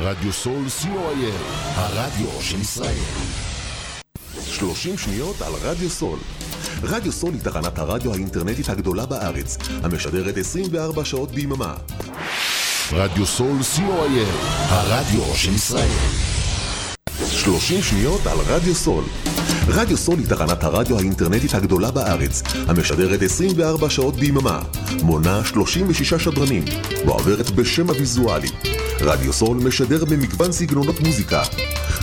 רדיו סול COIL, הרדיו של ישראל. 30 שניות על רדיו סול. רדיו סול היא תחנת הרדיו האינטרנטית הגדולה בארץ, המשדרת 24 שעות ביממה. רדיו סול COIL, הרדיו של ישראל. 30 שניות על רדיו סול. רדיו סול היא תחנת הרדיו האינטרנטית הגדולה בארץ, המשדרת 24 שעות ביממה, מונה 36 שדרנים, ועוברת בשם הוויזואלי. רדיו סול משדר במגוון סגנונות מוזיקה,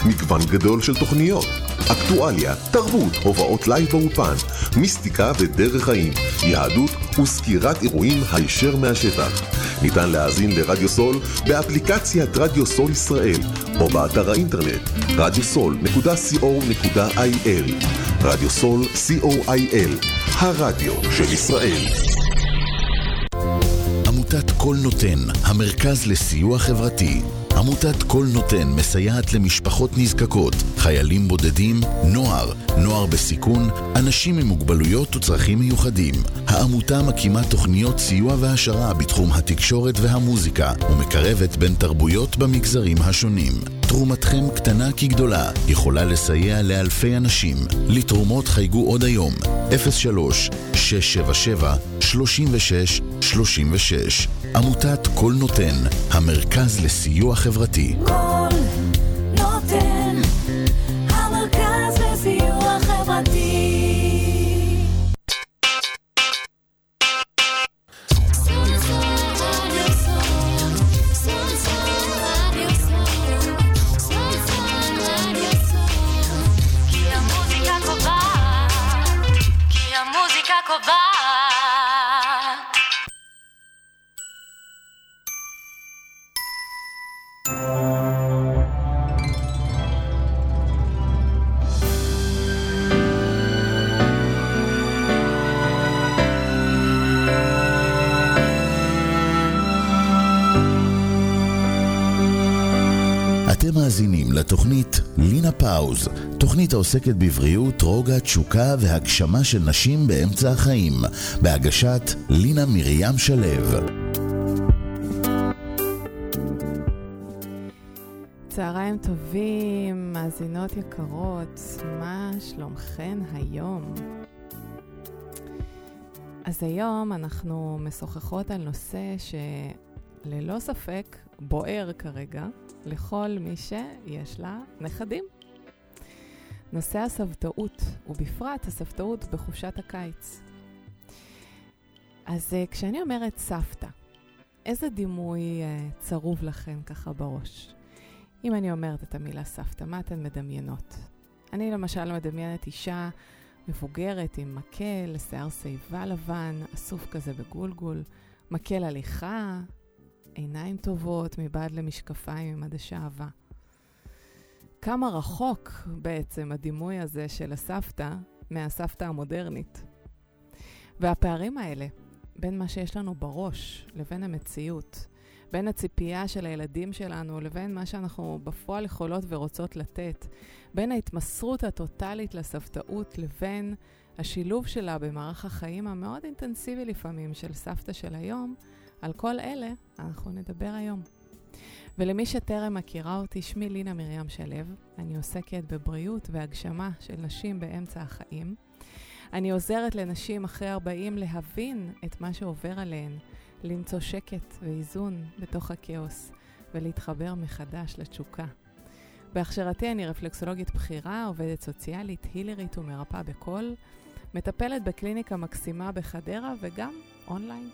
מגוון גדול של תוכניות, אקטואליה, תרבות, הובאות לייב באופן, מיסטיקה ודרך חיים, יהדות וסקירת אירועים הישר מהשטח. ניתן להאזין לרדיו סול באפליקציית רדיו סול ישראל, או באתר האינטרנט radiosol.co.il. רדיו סול COIL, הרדיו של ישראל. עמותת כל נותן, המרכז לסיוע חברתי. עמותת כל נותן מסייעת למשפחות נזקקות, חיילים בודדים, נוער בסיכון, אנשים עם מוגבלויות וצרכים מיוחדים. העמותה מקימה תוכניות סיוע והשרה בתחום התקשורת והמוזיקה, ומקרבת בין תרבויות במגזרים השונים. תרומתכם קטנה כגדולה, יכולה לסייע לאלפי אנשים. לתרומות חייגו עוד היום, 03-677-3636. עמותת כל נותן, המרכז לסיוע חברתי. כל נותן, המרכז לסיוע חברתי. מאזינים לתוכנית לינה פאוז, תוכנית העוסקת בבריאות, רוגע, תשוקה והגשמה של נשים באמצע החיים, בהגשת לינה מרים שלב. צהריים טובים, מאזינות יקרות, מה שלומכן היום? אז היום אנחנו משוחחות על נושא שללא ספק בוער כרגע לכל מי שיש לה נכדים. נושא הסבתאות, ובפרט הסבתאות בחופשת הקיץ. אז כשאני אומרת סבתא, איזה דימוי צרוב לכן ככה בראש? אם אני אומרת את המילה סבתא, מה אתן מדמיינות? אני למשל מדמיינת אישה מבוגרת עם מקל, שיער שיבה לבן, אסוף כזה בגולגול, מקל הליכה, עיניים טובות, מבעד למשקפיים עם עד השעבה. כמה רחוק בעצם הדימוי הזה של הסבתא מהסבתא המודרנית. והפערים האלה, בין מה שיש לנו בראש לבין המציאות, בין הציפייה של הילדים שלנו לבין מה שאנחנו בפועל יכולות ורוצות לתת, בין ההתמסרות הטוטלית לסבתאות לבין השילוב שלה במערך החיים המאוד אינטנסיבי לפעמים של סבתא של היום, על כל אלה אנחנו נדבר היום. ולמי שטרם מכירה אותי, שמי לינה מרים שלב. אני עוסקת בבריאות והגשמה של נשים באמצע החיים. אני עוזרת לנשים אחרי 40 להבין את מה שעובר עליהן, למצוא שקט ואיזון בתוך הכאוס ולהתחבר מחדש לתשוקה. בהכשרתי אני רפלקסולוגית בחירה, עובדת סוציאלית, הילרית ומרפאה בקול, מטפלת בקליניקה מקסימה בחדרה וגם אונליין.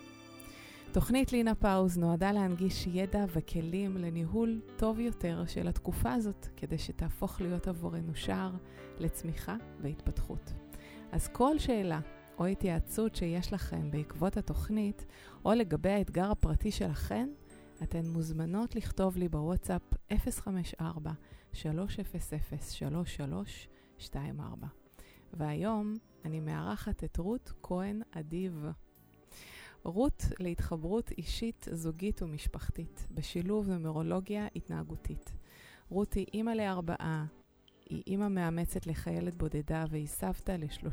תוכנית לינה פאוז נועדה להנגיש ידע וכלים לניהול טוב יותר של התקופה הזאת, כדי שתהפוך להיות עבורנו שער לצמיחה והתפתחות. אז כל שאלה או התייעצות שיש לכם בעקבות התוכנית, או לגבי האתגר הפרטי שלכם, אתן מוזמנות לכתוב לי בוואטסאפ 054-300-3324. והיום אני מארחת את רות כהן אדיב. רות להתחברות אישית, זוגית ומשפחתית, בשילוב נומרולוגיה התנהגותית. רות היא אימא ל4, היא אימא מאמצת לחיילת בודדה והיא סבתא ל3.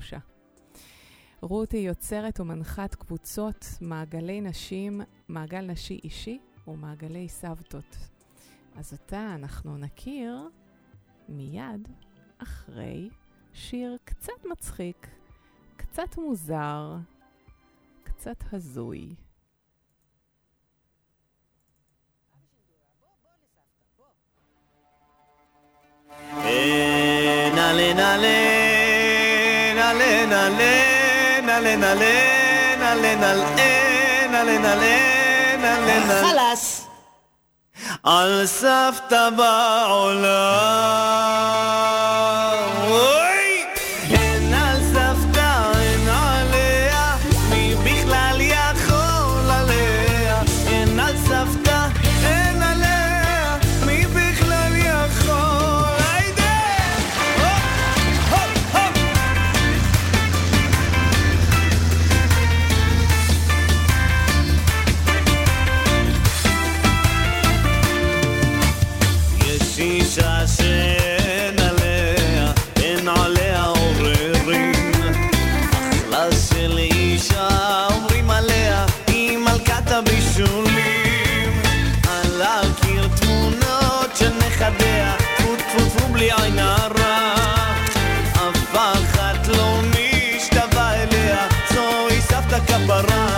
רות היא יוצרת ומנחת קבוצות, מעגלי נשים, מעגל נשי אישי ומעגלי סבתות. אז אותה אנחנו נכיר מיד אחרי שיר קצת מצחיק, קצת מוזר, קצת הזוי. נעלה נעלה נעלה נעלה נעלה נעלה נעלה נעלה חלאס על סבתא בעולם אוי אין על סבתא אין עליה מי בכלל יכול עליה אין על סבתא אין עליה מי בכלל יכול היידה הופ הופ הופ יש אישה שאין עליה אין עליה עוררים אחלה של אישה אומרים עליה היא מלכת הבישולים על הקיר תמונות של נכדיה טפו טפו טפו בלי עין הרע אף אחת לא משתווה אליה זוהי סבתא כפרה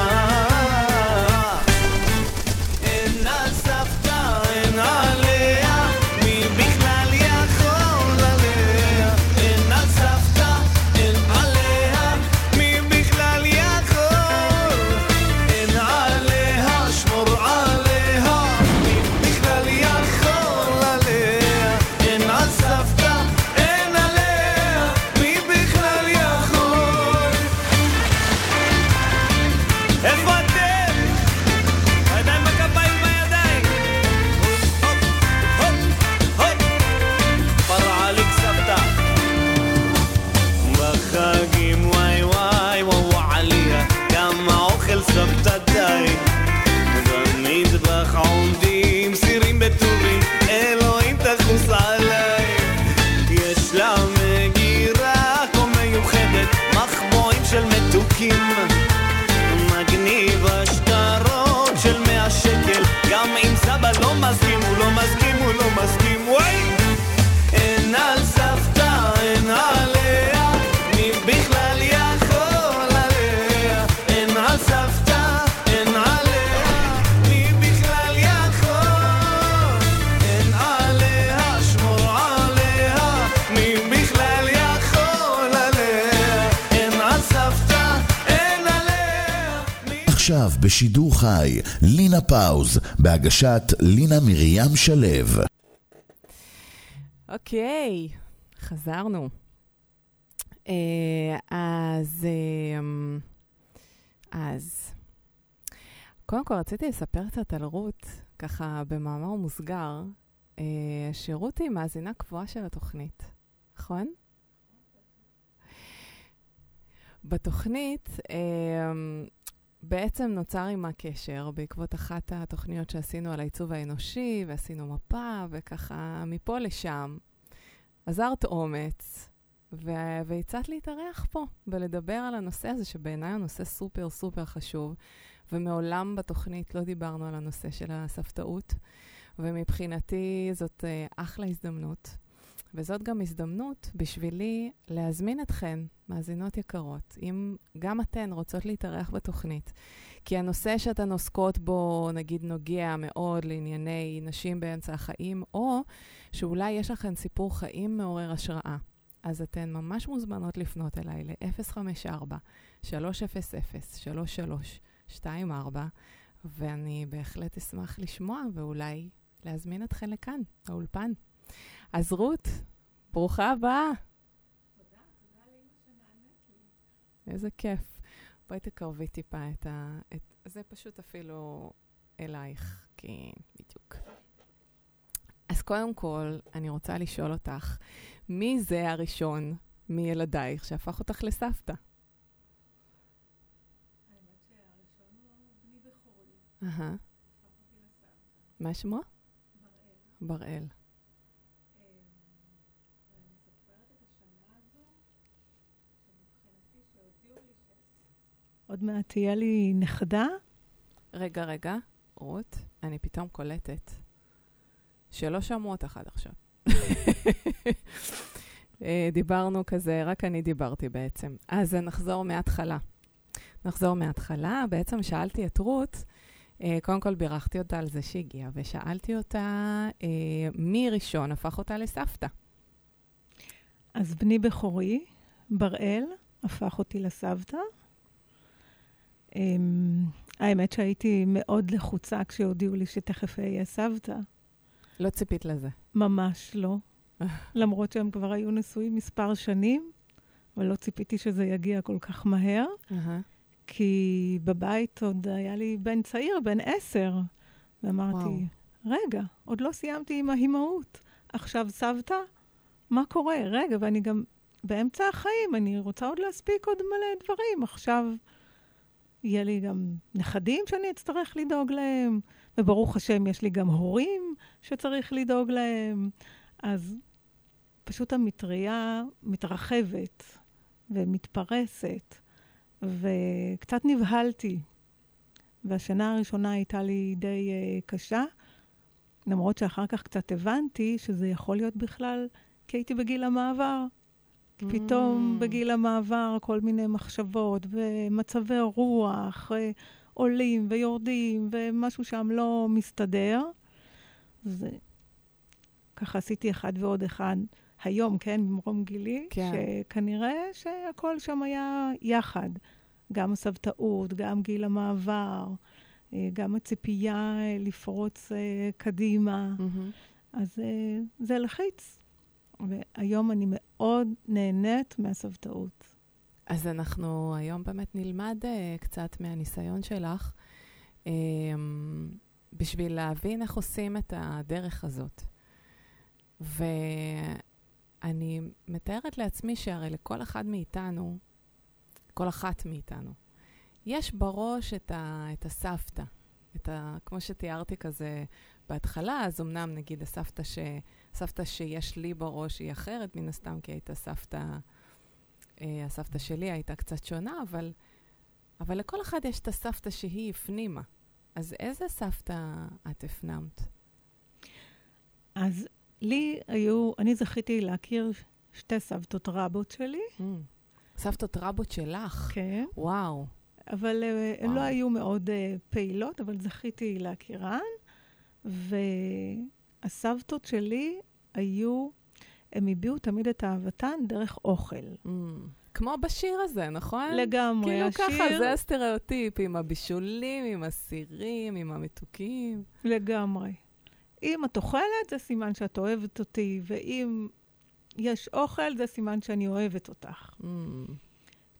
עכשיו בשידור חי, לינה פאוז, בהגשת לינה מרים שלב. אוקיי, חזרנו. אז קודם כל רציתי לספר קצת על רות, ככה במאמר מוסגר, שרות היא מאזינה קבועה של התוכנית, נכון? בתוכנית בעצם נוצר עם הקשר בעקבות אחת התוכניות שעשינו על העיצוב האנושי, ועשינו מפה, וככה מפה לשם. עזרת אומץ, והצעת להתארח פה, ולדבר על הנושא הזה, שבעיניי הנושא סופר סופר חשוב, ומעולם בתוכנית לא דיברנו על הנושא של הסבתאות, ומבחינתי זאת אחלה הזדמנות. וזאת גם הזדמנות בשבילי להזמין אתכן, מאזינות יקרות, אם גם אתן רוצות להתארח בתוכנית. כי הנושא שאתן עוסקות בו, נגיד, נוגע מאוד לענייני נשים באמצע החיים, או שאולי יש לכן סיפור חיים מעורר השראה. אז אתן ממש מוזמנות לפנות אליי ל-054-300-3324, ואני בהחלט אשמח לשמוע ואולי להזמין אתכן לכאן, האולפן. אז רות, ברוכה הבאה. תודה, תודה לאמא שנענית לי. איזה כיף. בואי תקרבי טיפה זה פשוט אפילו אלייך, כי בדיוק. אז קודם כל, אני רוצה לשאול אותך, מי זה הראשון מילדייך שהפך אותך לסבתא? האמת שהראשון הוא בני בכורי. אהה. מה שמו? בראל. בראל. עוד מעט תהיה לי נכדה. רגע, רות, אני פתאום קולטת שלא שמעו אותך עד עכשיו. דיברנו כזה, רק אני דיברתי בעצם. אז נחזור מההתחלה. בעצם שאלתי את רות, קודם כל בירכתי אותה על זה שהגיעה, ושאלתי אותה מי ראשון הפך אותה לסבתא. אז בני בכורי, בראל, הפך אותי לסבתא. האמת שהייתי מאוד לחוצה כשהודיעו לי שתכף אהיה סבתא. לא ציפית לזה. ממש לא. למרות שהם כבר היו נשואים מספר שנים, אבל לא ציפיתי שזה יגיע כל כך מהר. כי בבית עוד היה לי בן צעיר, בן 10. ואמרתי, רגע, עוד לא סיימתי עם האימהות. עכשיו סבתא? מה קורה? רגע, ואני גם באמצע החיים, אני רוצה עוד להספיק עוד מלא דברים. עכשיו יהיה לי גם נכדים שאני אצטרך לדאוג להם, וברוך השם יש לי גם הורים שצריך לדאוג להם. אז פשוט המטריה מתרחבת ומתפרסת, וקצת נבהלתי. והשנה הראשונה הייתה לי די קשה, למרות שאחר כך קצת הבנתי שזה יכול להיות בכלל, כי הייתי בגיל המעבר. פתאום בגיל המעבר כל מיני מחשבות ומצבי רוח, עולים ויורדים, ומשהו שם לא מסתדר. אז ככה עשיתי אחד ועוד אחד היום, כן, ממרום גילי, כן. שכנראה שהכל שם היה יחד. גם הסבתאות, גם גיל המעבר, גם הציפייה לפרוץ קדימה. אז זה לחיץ. והיום אני מאוד נהנית מהסבתאות. אז אנחנו היום באמת נלמד קצת מהניסיון שלך, בשביל להבין איך עושים את הדרך הזאת. ואני מתארת לעצמי שהרי לכל אחד מאיתנו, כל אחת מאיתנו, יש בראש את הסבתא. כמו שתיארתי כזה בהתחלה, אז אמנם נגיד הסבתא סבתא שיש לי בראש היא אחרת מן הסתם, כי הייתה סבתא, הסבתא שלי הייתה קצת שונה, אבל לכל אחד יש את הסבתא שהיא הפנימה. אז איזה סבתא את הפנמת? אז אני זכיתי להכיר שתי סבתות רבות שלי. סבתות רבות שלך? כן. וואו. אבל הן לא היו מאוד פעילות, אבל זכיתי להכירן, הסבתות שלי הם הביאו תמיד את אהבתן דרך אוכל. כמו בשיר הזה, נכון? לגמרי. כאילו השיר, ככה, זה הסטריאוטיפ, עם הבישולים, עם הסירים, עם המתוקים. לגמרי. אם את אוכלת, זה סימן שאת אוהבת אותי, ואם יש אוכל, זה סימן שאני אוהבת אותך.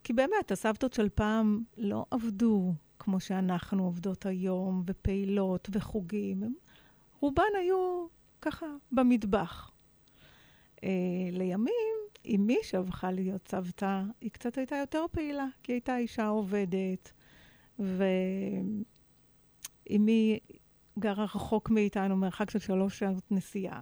כי באמת, הסבתות של פעם לא עבדו כמו שאנחנו עובדות היום, בפעילות וחוגים. רובן היו ככה במטבח. לימים, אם מי שהפכה להיות סבתא, היא קצת הייתה יותר פעילה, כי הייתה אישה עובדת, ואם היא גרה רחוק מאיתנו, מרחק של 3 שעות נסיעה.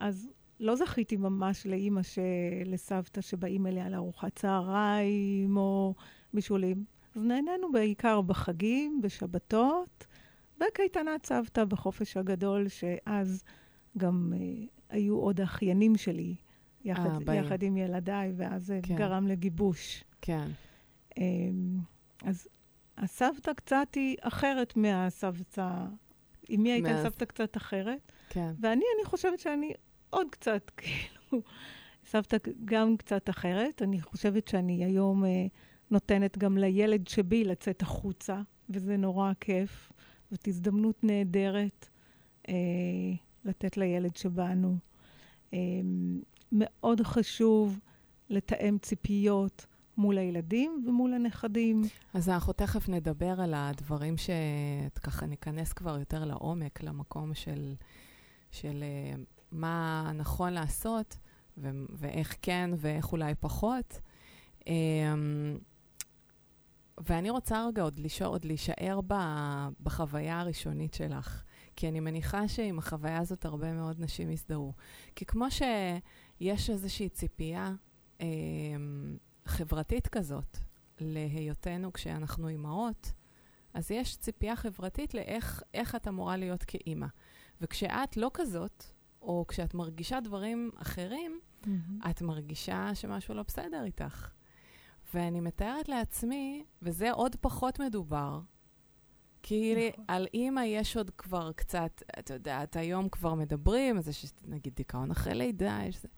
אז לא זכיתי ממש לאמא שלסבתא שבאים אליה לארוחת צהריים או בישולים. אז נהנינו בעיקר בחגים, בשבתות, וקייטנת סבתא בחופש הגדול, שאז גם היו עוד אחיינים שלי, יחד עם ילדיי, ואז זה גרם לגיבוש. כן. אז הסבתא קצת היא אחרת מהסבתא, אם היא הייתה סבתא קצת אחרת, ואני חושבת שאני עוד קצת, כאילו, סבתא גם קצת אחרת, אני חושבת שאני היום נותנת גם לילד שבי לצאת החוצה, וזה נורא כיף. זאת הזדמנות נהדרת לתת לילד שבאנו. מאוד חשוב לתאם ציפיות מול הילדים ומול הנכדים. אז אנחנו תכף נדבר על הדברים שככה ניכנס כבר יותר לעומק, למקום של מה נכון לעשות ואיך כן ואיך אולי פחות. ואני רוצה רגע עוד להישאר בחוויה הראשונית שלך, כי אני מניחה שעם החוויה הזאת הרבה מאוד נשים יסדרו. כי כמו שיש איזושהי ציפייה חברתית כזאת להיותנו כשאנחנו אימהות, אז יש ציפייה חברתית לאיך את אמורה להיות כאימא. וכשאת לא כזאת, או כשאת מרגישה דברים אחרים, את מרגישה שמשהו לא בסדר איתך. ואני מתארת לעצמי, וזה עוד פחות מדובר, כי על אימא יש עוד כבר קצת, את יודעת, היום כבר מדברים, אז יש נגיד דיכאון אחרי לידה, יש זה.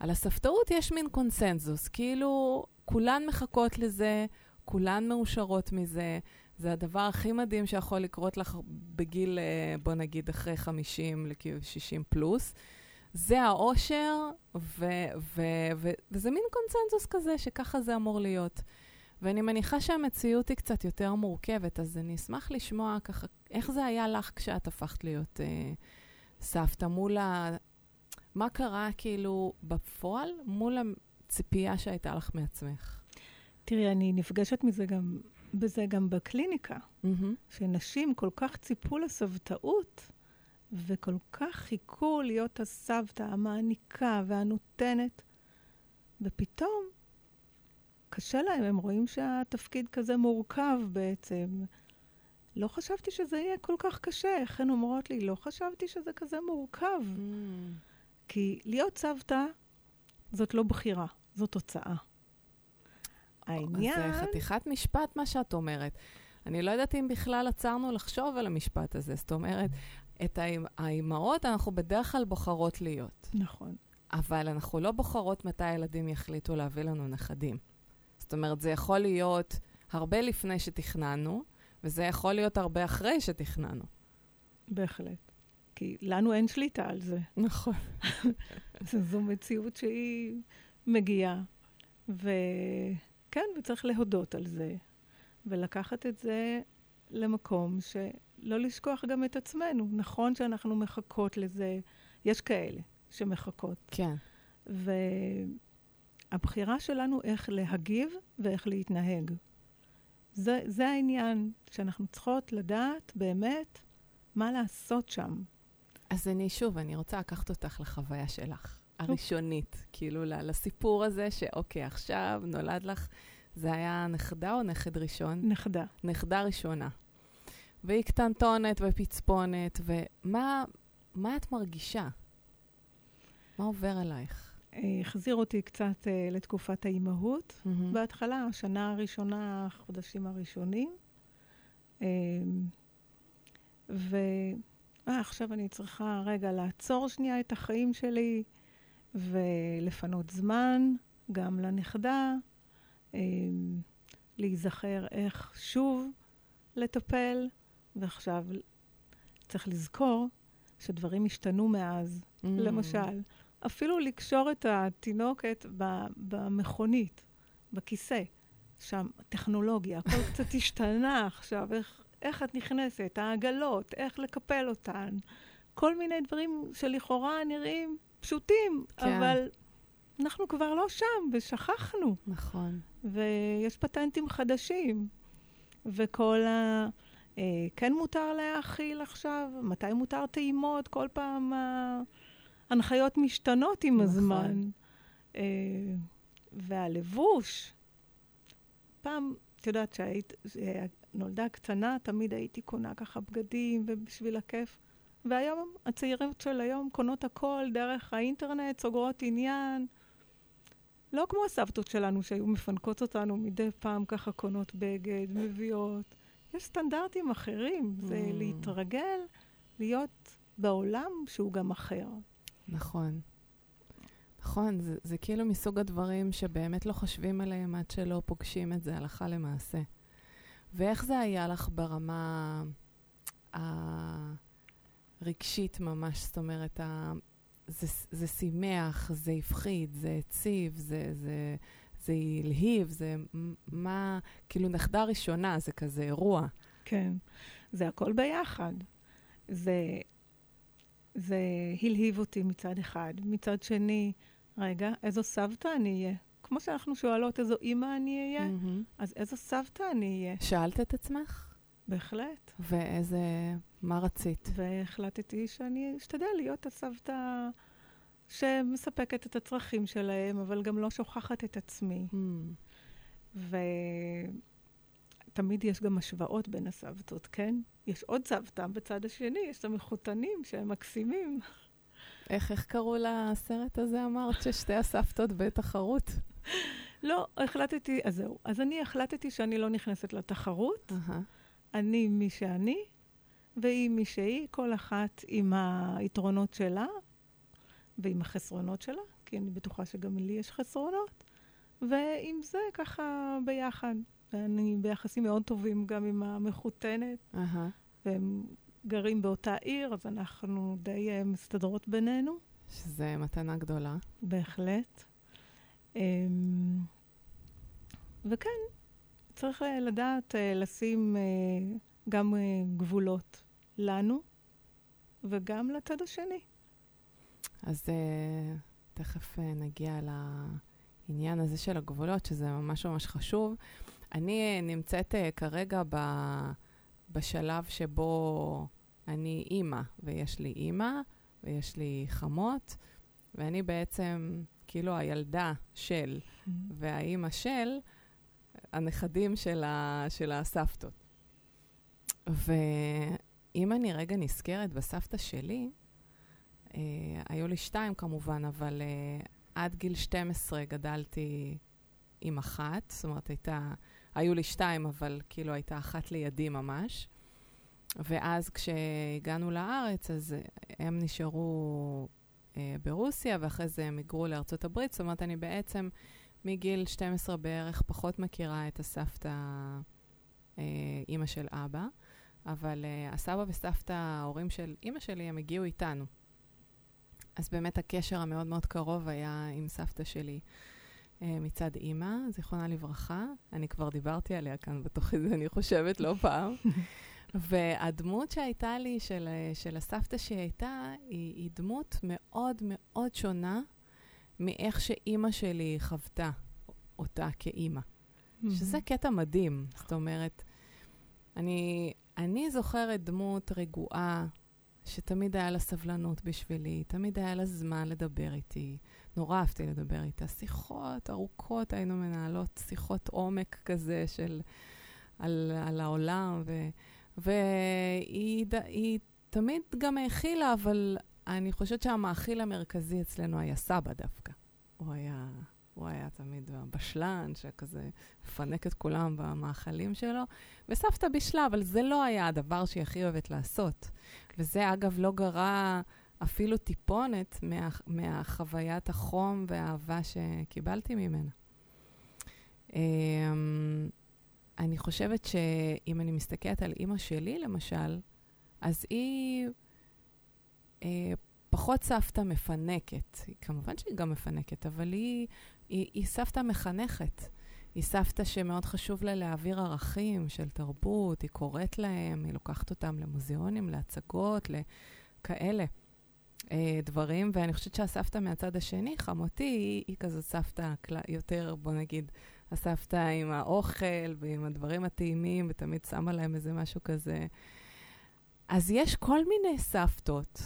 על הספטאות יש מין קונסנזוס, כאילו כולן מחכות לזה, כולן מאושרות מזה, זה הדבר הכי מדהים שיכול לקרות לך בגיל, בוא נגיד, אחרי 50 ל-60 פלוס. זה האושר, וזה מין קונצנזוס כזה, שככה זה אמור להיות. ואני מניחה שהמציאות היא קצת יותר מורכבת, אז אני אשמח לשמוע ככה, איך זה היה לך כשאת הפכת להיות סבתא מול ה... מה קרה כאילו בפועל מול הציפייה שהייתה לך מעצמך? תראי, אני נפגשת מזה גם... בזה גם בקליניקה, שנשים כל כך ציפו לסבתאות, וכל כך חיכו להיות הסבתא המעניקה והנותנת, ופתאום קשה להם, הם רואים שהתפקיד כזה מורכב בעצם. לא חשבתי שזה יהיה כל כך קשה, איך הן אומרות לי, לא חשבתי שזה כזה מורכב. כי להיות סבתא זאת לא בחירה, זאת תוצאה. העניין... זה חתיכת משפט, מה שאת אומרת. אני לא יודעת אם בכלל עצרנו לחשוב על המשפט הזה. זאת אומרת, את האימהות אנחנו בדרך כלל בוחרות להיות. נכון. אבל אנחנו לא בוחרות מתי הילדים יחליטו להביא לנו נכדים. זאת אומרת, זה יכול להיות הרבה לפני שתכננו, וזה יכול להיות הרבה אחרי שתכננו. בהחלט. כי לנו אין שליטה על זה. נכון. זו מציאות שהיא מגיעה. כן, וצריך להודות על זה, ולקחת את זה למקום שלא לשכוח גם את עצמנו. נכון שאנחנו מחכות לזה, יש כאלה שמחכות. כן. והבחירה שלנו איך להגיב ואיך להתנהג. זה העניין שאנחנו צריכות לדעת באמת מה לעשות שם. אז אני שוב, אני רוצה לקחת אותך לחוויה שלך. הראשונית, כאילו לסיפור הזה שאוקיי, עכשיו נולד לך, זה היה נכדה או נכד ראשון? נכדה. נכדה ראשונה. והיא קטנטונת ופצפונת, ומה את מרגישה? מה עובר עלייך? החזיר אותי קצת לתקופת האימהות. בהתחלה, השנה הראשונה, החודשים הראשונים. עכשיו אני צריכה רגע לעצור שנייה את החיים שלי, ולפנות זמן, גם לנכדה, להיזכר איך שוב לטפל, ועכשיו צריך לזכור שדברים השתנו מאז. למשל, אפילו לקשור את התינוקת במכונית, בכיסא, שם טכנולוגיה, הכל קצת השתנה עכשיו, איך את נכנסת, העגלות, איך לקפל אותן, כל מיני דברים שלכאורה נראים, פשוטים, כן. אבל אנחנו כבר לא שם, ושכחנו. נכון. ויש פטנטים חדשים, וכל כן מותר להאכיל עכשיו, מתי מותר טעימות, כל פעם ההנחיות משתנות עם נכון. הזמן. והלבוש, פעם, את יודעת שהיית, נולדה קטנה, תמיד הייתי קונה ככה בגדים, ובשביל הכיף. והיום, הצעירות של היום קונות הכל דרך האינטרנט, סוגרות עניין. לא כמו הסבתות שלנו שהיו מפנקות אותנו מדי פעם ככה קונות בגד, מביאות. יש סטנדרטים אחרים. זה להתרגל, להיות בעולם שהוא גם אחר. נכון. נכון, זה כאילו מסוג הדברים שבאמת לא חושבים עליהם עד שלא פוגשים את זה הלכה למעשה. ואיך זה היה לך ברמה רגשית ממש, זאת אומרת, זה שימח, זה הפחיד, זה הציב, זה הלהיב, זה מה, כאילו נכדה ראשונה, זה כזה אירוע. כן, זה הכל ביחד. זה הלהיב אותי מצד אחד. מצד שני, רגע, איזו סבתא אני אהיה? כמו שאנחנו שואלות איזו אימא אני אהיה, אז איזו סבתא אני אהיה? שאלת את עצמך? בהחלט. ואיזה... מה רצית? והחלטתי שאני אשתדל להיות הסבתא שמספקת את הצרכים שלהם, אבל גם לא שוכחת את עצמי. תמיד יש גם השוואות בין הסבתות, כן? יש עוד סבתא בצד השני, יש את המחותנים שהם מקסימים. איך קראו לסרט הזה? אמרת ששתי הסבתות בתחרות. לא, החלטתי, אז זהו. אז אני החלטתי שאני לא נכנסת לתחרות. אני מי שאני, והיא מי שהיא, כל אחת עם היתרונות שלה, ועם החסרונות שלה, כי אני בטוחה שגם לי יש חסרונות, ועם זה ככה ביחד. ואני ביחסים מאוד טובים גם עם המחותנת, והם גרים באותה עיר, אז אנחנו די מסתדרות בינינו. שזה מתנה גדולה. בהחלט. וכן, צריך לדעת לשים גם גבולות לנו, וגם לצד השני. אז תכף נגיע לעניין הזה של הגבולות, שזה ממש ממש חשוב. אני נמצאת כרגע בשלב שבו אני אימא, ויש לי אימא, ויש לי חמות, ואני בעצם כאילו הילדה של, והאימא של, הנכדים של הסבתות. ואם אני רגע נזכרת בסבתא שלי, היו לי 2 כמובן, אבל עד גיל 12 גדלתי עם 1, זאת אומרת, היו לי 2, אבל כאילו הייתה 1 לידי ממש. ואז כשהגענו לארץ, אז הם נשארו ברוסיה, ואחרי זה הם הגרו לארצות הברית, זאת אומרת, אני בעצם מגיל 12 בערך פחות מכירה את הסבתא, אימא של אבא, אבל הסבא וסבתא, ההורים של אימא שלי, הם הגיעו איתנו. אז באמת הקשר המאוד מאוד קרוב היה עם סבתא שלי מצד אימא, זיכרונה לברכה. אני כבר דיברתי עליה כאן בתוכנית, אני חושבת לא פעם. והדמות שהייתה לי של הסבתא שהייתה, היא דמות מאוד מאוד שונה מאיך שאימא שלי חוותה אותה כאימא. שזה קטע מדהים. זאת אומרת, אני זוכרת דמות רגועה, שתמיד היה לה סבלנות בשבילי, תמיד היה לה זמן לדבר איתי. נורא אהבתי לדבר איתה. שיחות ארוכות, היינו מנהלות שיחות עומק כזה של על העולם, והיא תמיד גם האכילה, אבל אני חושבת שהמאכיל המרכזי אצלנו היה סבא דווקא. הוא היה תמיד בשלן, שכזה פנק את כולם במאכלים שלו, וסבתא בשלה, אבל זה לא היה הדבר שהיא הכי אוהבת לעשות. וזה אגב לא גרה אפילו טיפונת מהחוויית החום והאהבה שקיבלתי ממנה. אני חושבת שאם אני מסתכלת על אמא שלי למשל, אז היא פחות סבתא מפנקת. כמובן שהיא גם מפנקת, אבל היא סבתא מחנכת. היא סבתא שמאוד חשוב לה להעביר ערכים של תרבות, היא קוראת להם, היא לוקחת אותם למוזיאונים, להצגות, לכאלה דברים. ואני חושבת שהסבתא מהצד השני, חמותי, היא כזאת סבתא יותר, בוא נגיד, הסבתא עם האוכל ועם הדברים הטעימים, ותמיד שמה להם איזה משהו כזה. אז יש כל מיני סבתות,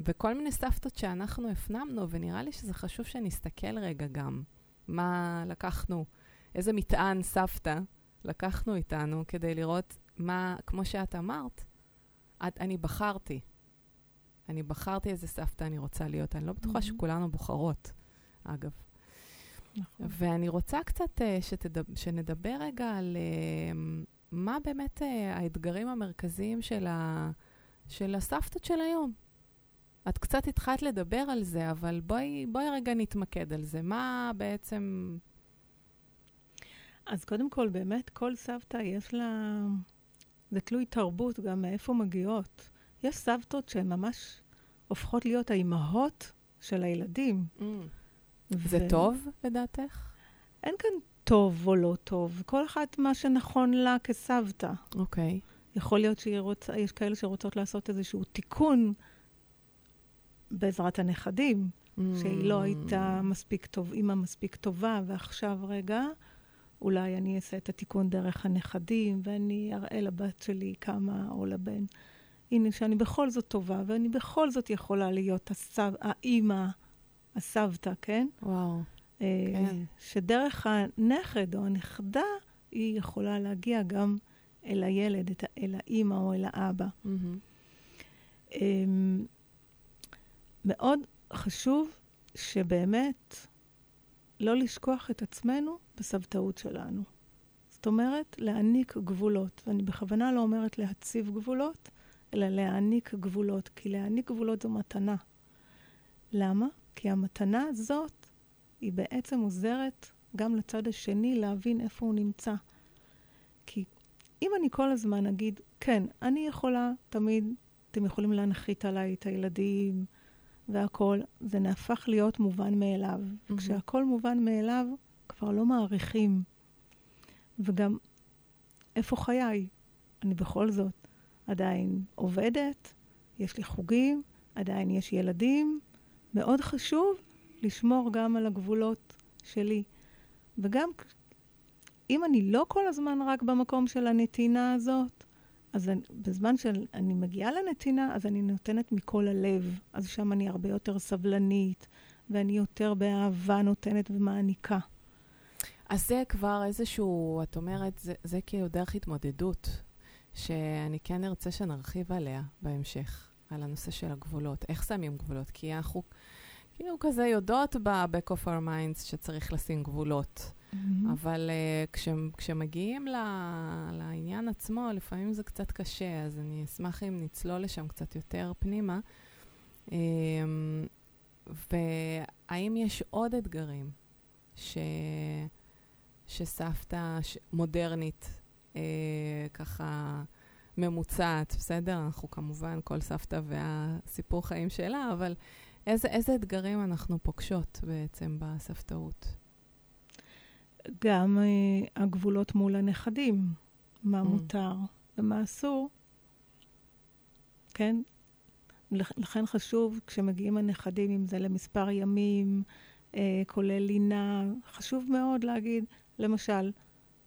וכל מיני סבתות שאנחנו הפנמנו, ונראה לי שזה חשוב שנסתכל רגע גם מה לקחנו, איזה מטען סבתא לקחנו איתנו, כדי לראות מה, כמו שאת אמרת, אני בחרתי איזה סבתא אני רוצה להיות. אני לא בטוחה שכולנו בוחרות, אגב. נכון. ואני רוצה קצת שנדבר רגע על מה באמת האתגרים המרכזיים של הסבתות של היום. את קצת התחלת לדבר על זה, אבל בואי רגע נתמקד על זה. מה בעצם? אז קודם כל, באמת, כל סבתא יש לה, זה תלוי תרבות גם מאיפה מגיעות. יש סבתות שהן ממש הופכות להיות האימהות של הילדים. זה טוב, לדעתך? אין כאן טוב או לא טוב. כל אחת מה שנכון לה כסבתא. אוקיי. יכול להיות שיש כאלה שרוצות לעשות איזשהו תיקון בעזרת הנכדים, שהיא לא הייתה מספיק טוב, אמא מספיק טובה, ועכשיו רגע, אולי אני אעשה את התיקון דרך הנכדים, ואני אראה לבת שלי כמה, או לבן. הנה שאני בכל זאת טובה, ואני בכל זאת יכולה להיות האמא, הסבתא, כן? וואו. כן. שדרך הנכד או הנכדה, היא יכולה להגיע גם אל הילד, אל האמא או אל האבא. מאוד חשוב שבאמת לא לשכוח את עצמנו בסבתאות שלנו. זאת אומרת, להעניק גבולות. ואני בכוונה לא אומרת להציב גבולות, אלא להעניק גבולות. כי להעניק גבולות זו מתנה. למה? כי המתנה הזאת היא בעצם עוזרת גם לצד השני להבין איפה הוא נמצא. כי אם אני כל הזמן אגיד, כן, אני יכולה תמיד, אתם יכולים להנחית עליי את הילדים והכל, זה נהפך להיות מובן מאליו. Mm-hmm. כשהכל מובן מאליו, כבר לא מעריכים. וגם, איפה חיי? אני בכל זאת עדיין עובדת, יש לי חוגים, עדיין יש ילדים. מאוד חשוב לשמור גם על הגבולות שלי. וגם, אם אני לא כל הזמן רק במקום של הנתינה הזאת, אז בזמן שאני מגיעה לנתינה, אז אני נותנת מכל הלב. אז שם אני הרבה יותר סבלנית, ואני יותר באהבה נותנת ומעניקה. אז זה כבר איזשהו, את אומרת, זה כאילו דרך התמודדות, שאני כן ארצה שנרחיב עליה בהמשך, על הנושא של הגבולות. איך שמים גבולות? כי אנחנו כאילו כזה יודעות ב-back of our minds שצריך לשים גבולות. Mm-hmm. אבל כשמגיעים לעניין עצמו, לפעמים זה קצת קשה, אז אני אשמח אם נצלול לשם קצת יותר פנימה. והאם יש עוד אתגרים שסבתא מודרנית ככה ממוצעת, בסדר? אנחנו כמובן כל סבתא והסיפור חיים שלה, אבל איזה אתגרים אנחנו פוגשות בעצם בסבתאות? גם הגבולות מול הנכדים, מה מותר ומה אסור, כן? לכן חשוב, כשמגיעים הנכדים, אם זה למספר ימים, כולל לינה, חשוב מאוד להגיד, למשל,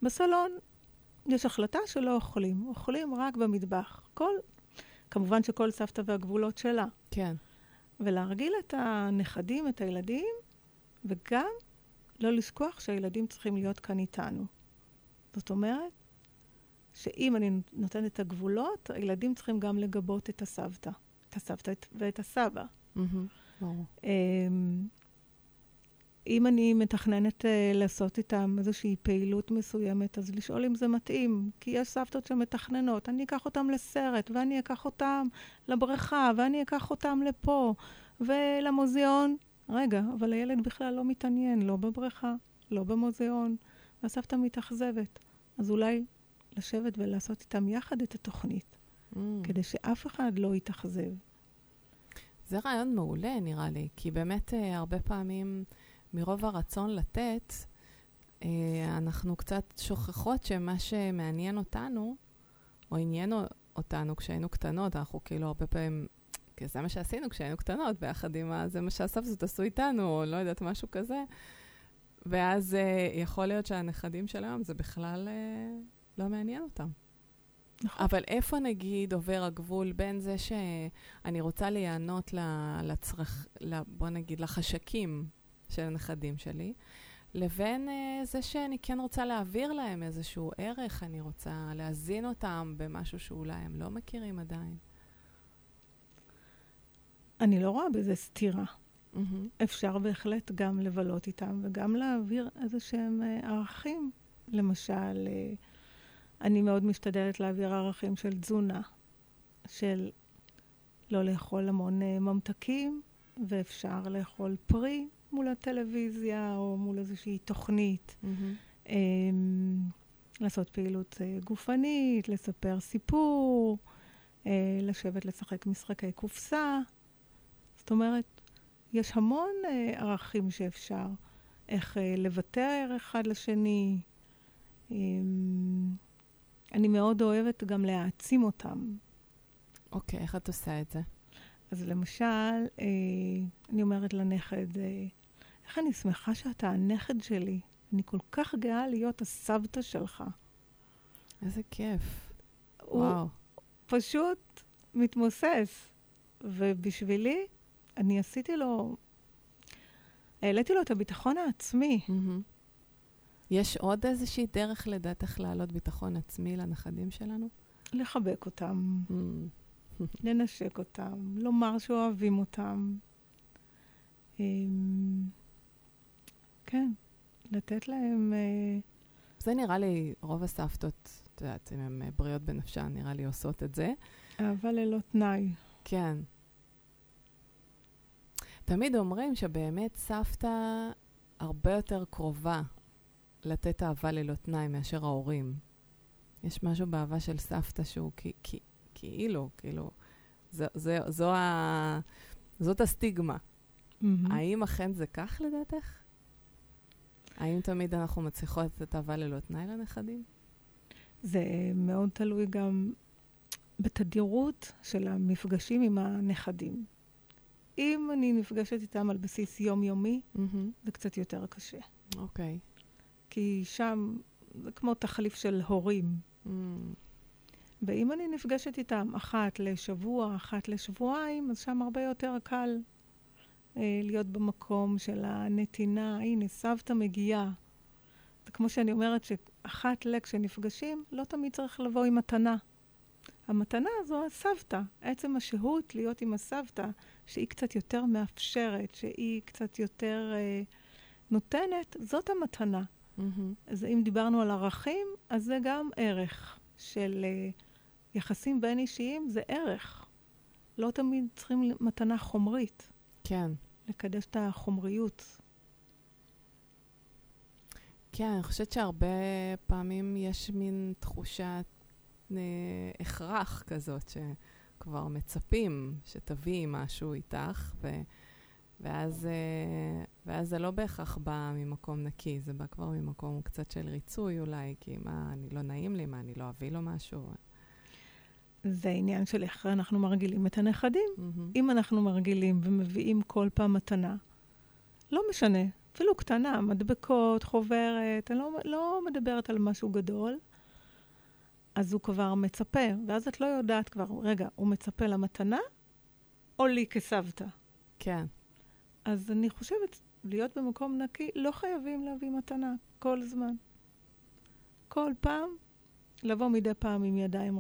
בסלון יש החלטה שלא אוכלים, אוכלים רק במטבח. כמובן שכל סבתא והגבולות שלה. כן. ולהרגיל את הנכדים, את הילדים, וגם לא לשכוח שהילדים צריכים להיות כאן איתנו. זאת אומרת, שאם אני נותנת את הגבולות, הילדים צריכים גם לגבות את הסבתא. את הסבתא ואת הסבא. אם אני מתכננת לעשות איתם איזושהי פעילות מסוימת, אז לשאול אם זה מתאים, כי יש סבתות שמתכננות. אני אקח אותם לסרט, ואני אקח אותם לבריכה, ואני אקח אותם לפה, ולמוזיאון. רגע, אבל הילד בכלל לא מתעניין, לא בבריכה, לא במוזיאון, והסבתא מתאכזבת. אז אולי לשבת ולעשות איתם יחד את התוכנית, כדי שאף אחד לא יתאכזב. זה רעיון מעולה, נראה לי, כי באמת הרבה פעמים מרוב הרצון לתת, אנחנו קצת שוכחות שמה שמעניין אותנו, או עניין אותנו כשהיינו קטנות, אנחנו כאילו הרבה פעמים, כי זה מה שעשינו כשהיינו קטנות, ביחד עם זה מה שהסבתות עשו איתנו, או לא יודעת משהו כזה, ואז יכול להיות שהנכדים שלהם זה בכלל לא מעניין אותם. נכון. אבל איפה נגיד עובר הגבול בין זה שאני רוצה להיענות בוא נגיד לחשקים של הנכדים שלי, לבין זה שאני כן רוצה להעביר להם איזשהו ערך, אני רוצה להזין אותם במשהו שאולי הם לא מכירים עדיין. אני לא רואה בזה סתירה. Mm-hmm. אפשר בהחלט גם לבלות איתם וגם להעביר איזה שהם ערכים. למשל, אני מאוד משתדלת להעביר ערכים של תזונה, של לא לאכול המון ממתקים, ואפשר לאכול פרי מול הטלוויזיה או מול איזושהי תוכנית. Mm-hmm. לעשות פעילות גופנית, לספר סיפור, לשבת לשחק משחקי קופסה. זאת אומרת, יש המון ערכים שאפשר. איך לוותר אחד לשני. אני מאוד אוהבת גם להעצים אותם. אוקיי, איך את עושה את זה? אז למשל, אני אומרת לנכד, איך אני שמחה שאתה הנכד שלי. אני כל כך גאה להיות הסבתא שלך. איזה כיף. וואו. פשוט מתמוסס. ובשבילי, אני העליתי לו את הביטחון העצמי. יש עוד איזושהי דרך לדעתך להעלות ביטחון עצמי לנכדים שלנו? לחבק אותם, לנשק אותם, לומר שאוהבים אותם. כן, לתת להם... זה נראה לי, רוב הסבתות, את יודעת, אם הן בריאות בנפשן, נראה לי עושות את זה. אבל ללא תנאי. כן. תמיד אומרים שבאמת סבתא הרבה יותר קרובה לתת אהבה ללא תנאי מאשר ההורים. יש משהו באהבה של סבתא שהוא כאילו, זאת הסטיגמה. האם אכן זה כך לדעתך? האם תמיד אנחנו מצליחות לתת אהבה ללא תנאי לנכדים? זה מאוד תלוי גם בתדירות של המפגשים עם הנכדים. אם אני נפגשת איתם על בסיס יומיומי, זה קצת יותר קשה. אוקיי. כי שם זה כמו תחליף של הורים. ואם אני נפגשת איתם אחת לשבוע, אחת לשבועיים, אז שם הרבה יותר קל להיות במקום של הנתינה. הנה, סבתא מגיעה. זה כמו שאני אומרת שאחת כשנפגשים, לא תמיד צריך לבוא עם מתנה. המתנה זו הסבתא. עצם השהות להיות עם הסבתא, שהיא קצת יותר מאפשרת, שהיא קצת יותר נותנת, זאת המתנה. אז אם דיברנו על ערכים, אז זה גם ערך של יחסים בין אישיים, זה ערך. לא תמיד צריכים מתנה חומרית. כן. לקדש את החומריות. כן, אני חושבת שהרבה פעמים יש מין תחושת הכרח כזאת שכבר מצפים שתביא משהו איתך, ואז זה לא בהכרח בא ממקום נקי, זה בא כבר ממקום קצת של ריצוי אולי, כי מה, אני לא נעים לי, מה, אני לא אביא לו משהו. זה עניין של איך אנחנו מרגילים את הנכדים. אם אנחנו מרגילים ומביאים כל פעם מתנה, לא משנה, אפילו קטנה, מדבקות, חוברת, אני לא מדברת על משהו גדול, אז הוא כבר מצפה, ואז את לא יודעת כבר, רגע, הוא מצפה למתנה, או לי כסבתא. כן. אז אני חושבת, להיות במקום נקי, לא חייבים להביא מתנה כל זמן. כל פעם, לבוא מדי פעם עם ידיים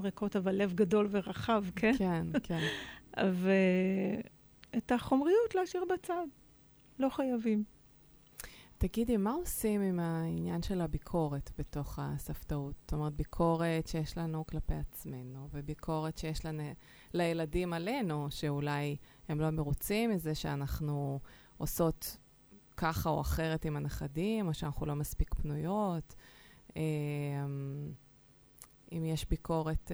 ריקות, אבל לב גדול ורחב, כן? כן, כן. ואת החומריות להשאיר בצד. לא חייבים. תגידי, מה עושים עם העניין של הביקורת בתוך הסבתאות? זאת אומרת, ביקורת שיש לנו כלפי עצמנו, וביקורת שיש לילדים עלינו, שאולי הם לא מרוצים מזה שאנחנו עושות ככה או אחרת עם הנכדים, או שאנחנו לא מספיק פנויות. אם יש ביקורת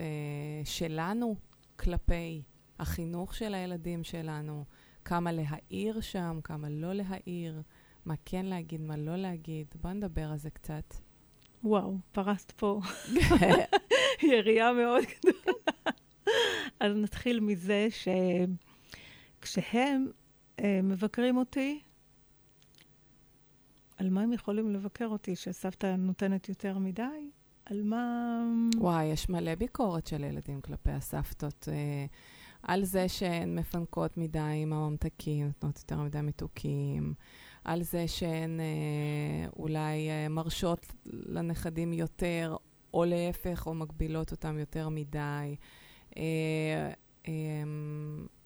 שלנו כלפי החינוך של הילדים שלנו, כמה להעיר שם, כמה לא להעיר, מה כן להגיד, מה לא להגיד. בוא נדבר על זה קצת. וואו, פרסת פה. יריעה מאוד גדולה. אז נתחיל מזה שכשהם מבקרים אותי, על מה הם יכולים לבקר אותי? שסבתא נותנת יותר מדי? על מה... וואי, יש מלא ביקורת של ילדים כלפי הסבתות. על זה שהן מפנקות מדי עם הממתקים, נותנות יותר מדי מתוקים. על זה שהן אולי מרשות לנכדים יותר, או להפך, או מגבילות אותם יותר מדי.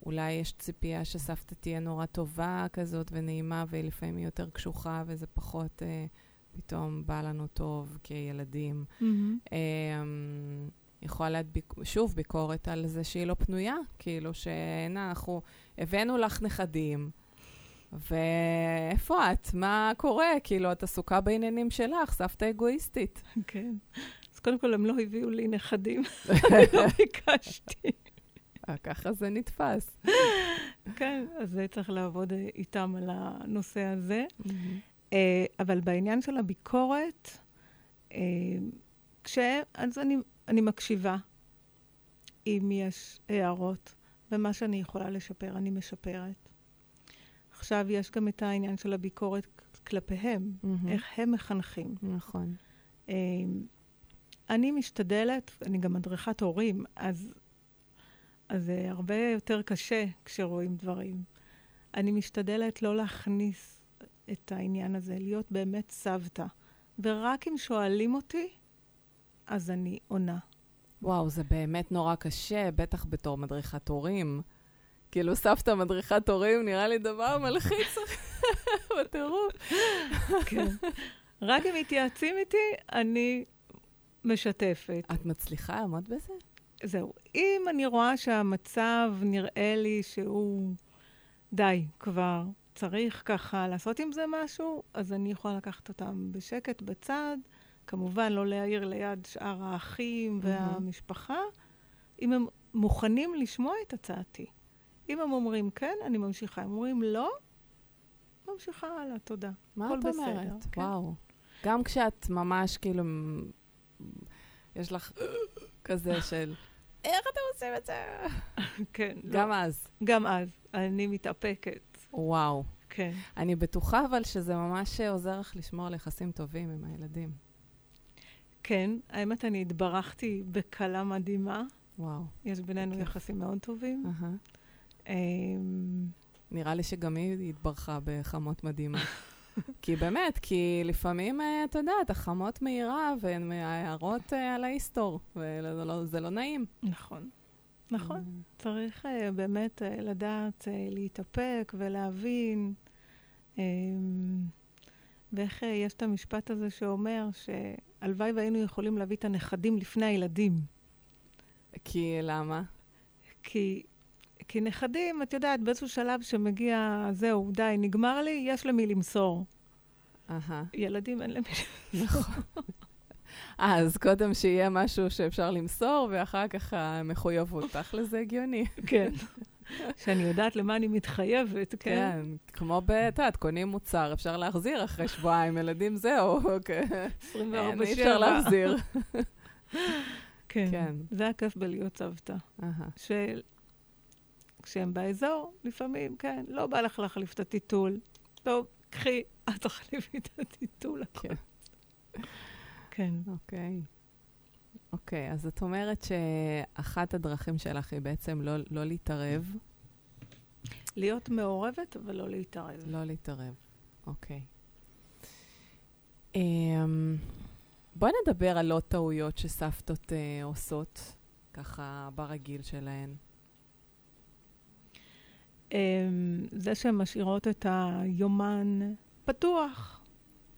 אולי יש ציפייה שסבתא תהיה נורא טובה כזאת ונעימה, ולפעמים היא יותר קשוחה, וזה פחות פתאום בא לנו טוב כילדים. יכולה להיות שוב ביקורת על זה שהיא לא פנויה, כאילו שאנחנו הבאנו לך נכדים, ואיפה את? מה קורה? כאילו, את עסוקה בעניינים שלך, סבתא אגואיסטית. כן. אז קודם כל, הם לא הביאו לי נכדים. לא ביקשתי. ככה זה נתפס. כן, אז צריך לעבוד איתם על הנושא הזה. אבל בעניין של הביקורת, אז אני מקשיבה אם יש הערות, ומה שאני יכולה לשפר, אני משפרת. עכשיו יש גם את העניין של הביקורת כלפיהם, איך הם מחנכים. נכון. אני משתדלת, אני גם מדריכת הורים, אז זה הרבה יותר קשה כשרואים דברים. אני משתדלת לא להכניס את העניין הזה, להיות באמת סבתא. ורק אם שואלים אותי, אז אני עונה. וואו, זה באמת נורא קשה, בטח בתור מדריכת הורים. כאילו סבתא מדריכת הורים, נראה לי דבר מלחיץ. בטירוף. כן. רק אם מתייעצים איתי, אני משתפת. את מצליחה לעמוד בזה? זהו. אם אני רואה שהמצב נראה לי שהוא די כבר, צריך ככה לעשות עם זה משהו, אז אני יכולה לקחת אותם בשקט, בצד, כמובן לא להעיר ליד שאר האחים והמשפחה, אם הם מוכנים לשמוע את הצעתי. אם הם אומרים כן, אני ממשיכה. אם אומרים לא, ממשיכה הלאה, תודה. מה את אומרת? כן. וואו. גם כשאת ממש כאילו, יש לך כזה של, איך אתם עושים את זה? כן. גם לא. אז. גם אז. אני מתאפקת. וואו. כן. אני בטוחה אבל שזה ממש עוזר לך לשמור על יחסים טובים עם הילדים. כן. האמת, אני התברכתי בקלה מדהימה. וואו. יש בינינו יחסים מאוד טובים. נראה לי שגם היא התברכה בחמות מדהימה. כי באמת, כי לפעמים, אתה יודעת, החמות מהירה והן מהערות על ההיסטור, וזה לא נעים. נכון. נכון. צריך באמת לדעת, להתאפק ולהבין. ואיך יש את המשפט הזה שאומר שהלוואי והיינו יכולים להביא את הנכדים לפני הילדים. כי למה? כי נכדים, את יודעת, באיזשהו שלב שמגיע, זהו, די, נגמר לי, יש למי למסור. ילדים אין למי למסור. אז קודם שיהיה משהו שאפשר למסור, ואחר כך המחויבות. תכל'ס זה הגיוני. כן. שאני יודעת למה אני מתחייבת, כן? כן, כמו בתת, קונים מוצר, אפשר להחזיר אחרי שבועיים, ילדים זהו, אוקיי. 24/7. אי אפשר להחזיר. כן. זה הכיף בלהיות סבתא. של... כשהם באזור, לפעמים, כן, לא בא לך להחליף את הטיטול. טוב, קחי, את תחליפי את הטיטול. כן. כן. אוקיי. אוקיי, אז את אומרת שאחת הדרכים שלך היא בעצם לא להתערב. להיות מעורבת, אבל לא להתערב. לא להתערב, אוקיי. בואי נדבר על עוד טעויות שסבתות עושות, ככה ברגיל שלהן. זה שהן משאירות את היומן פתוח.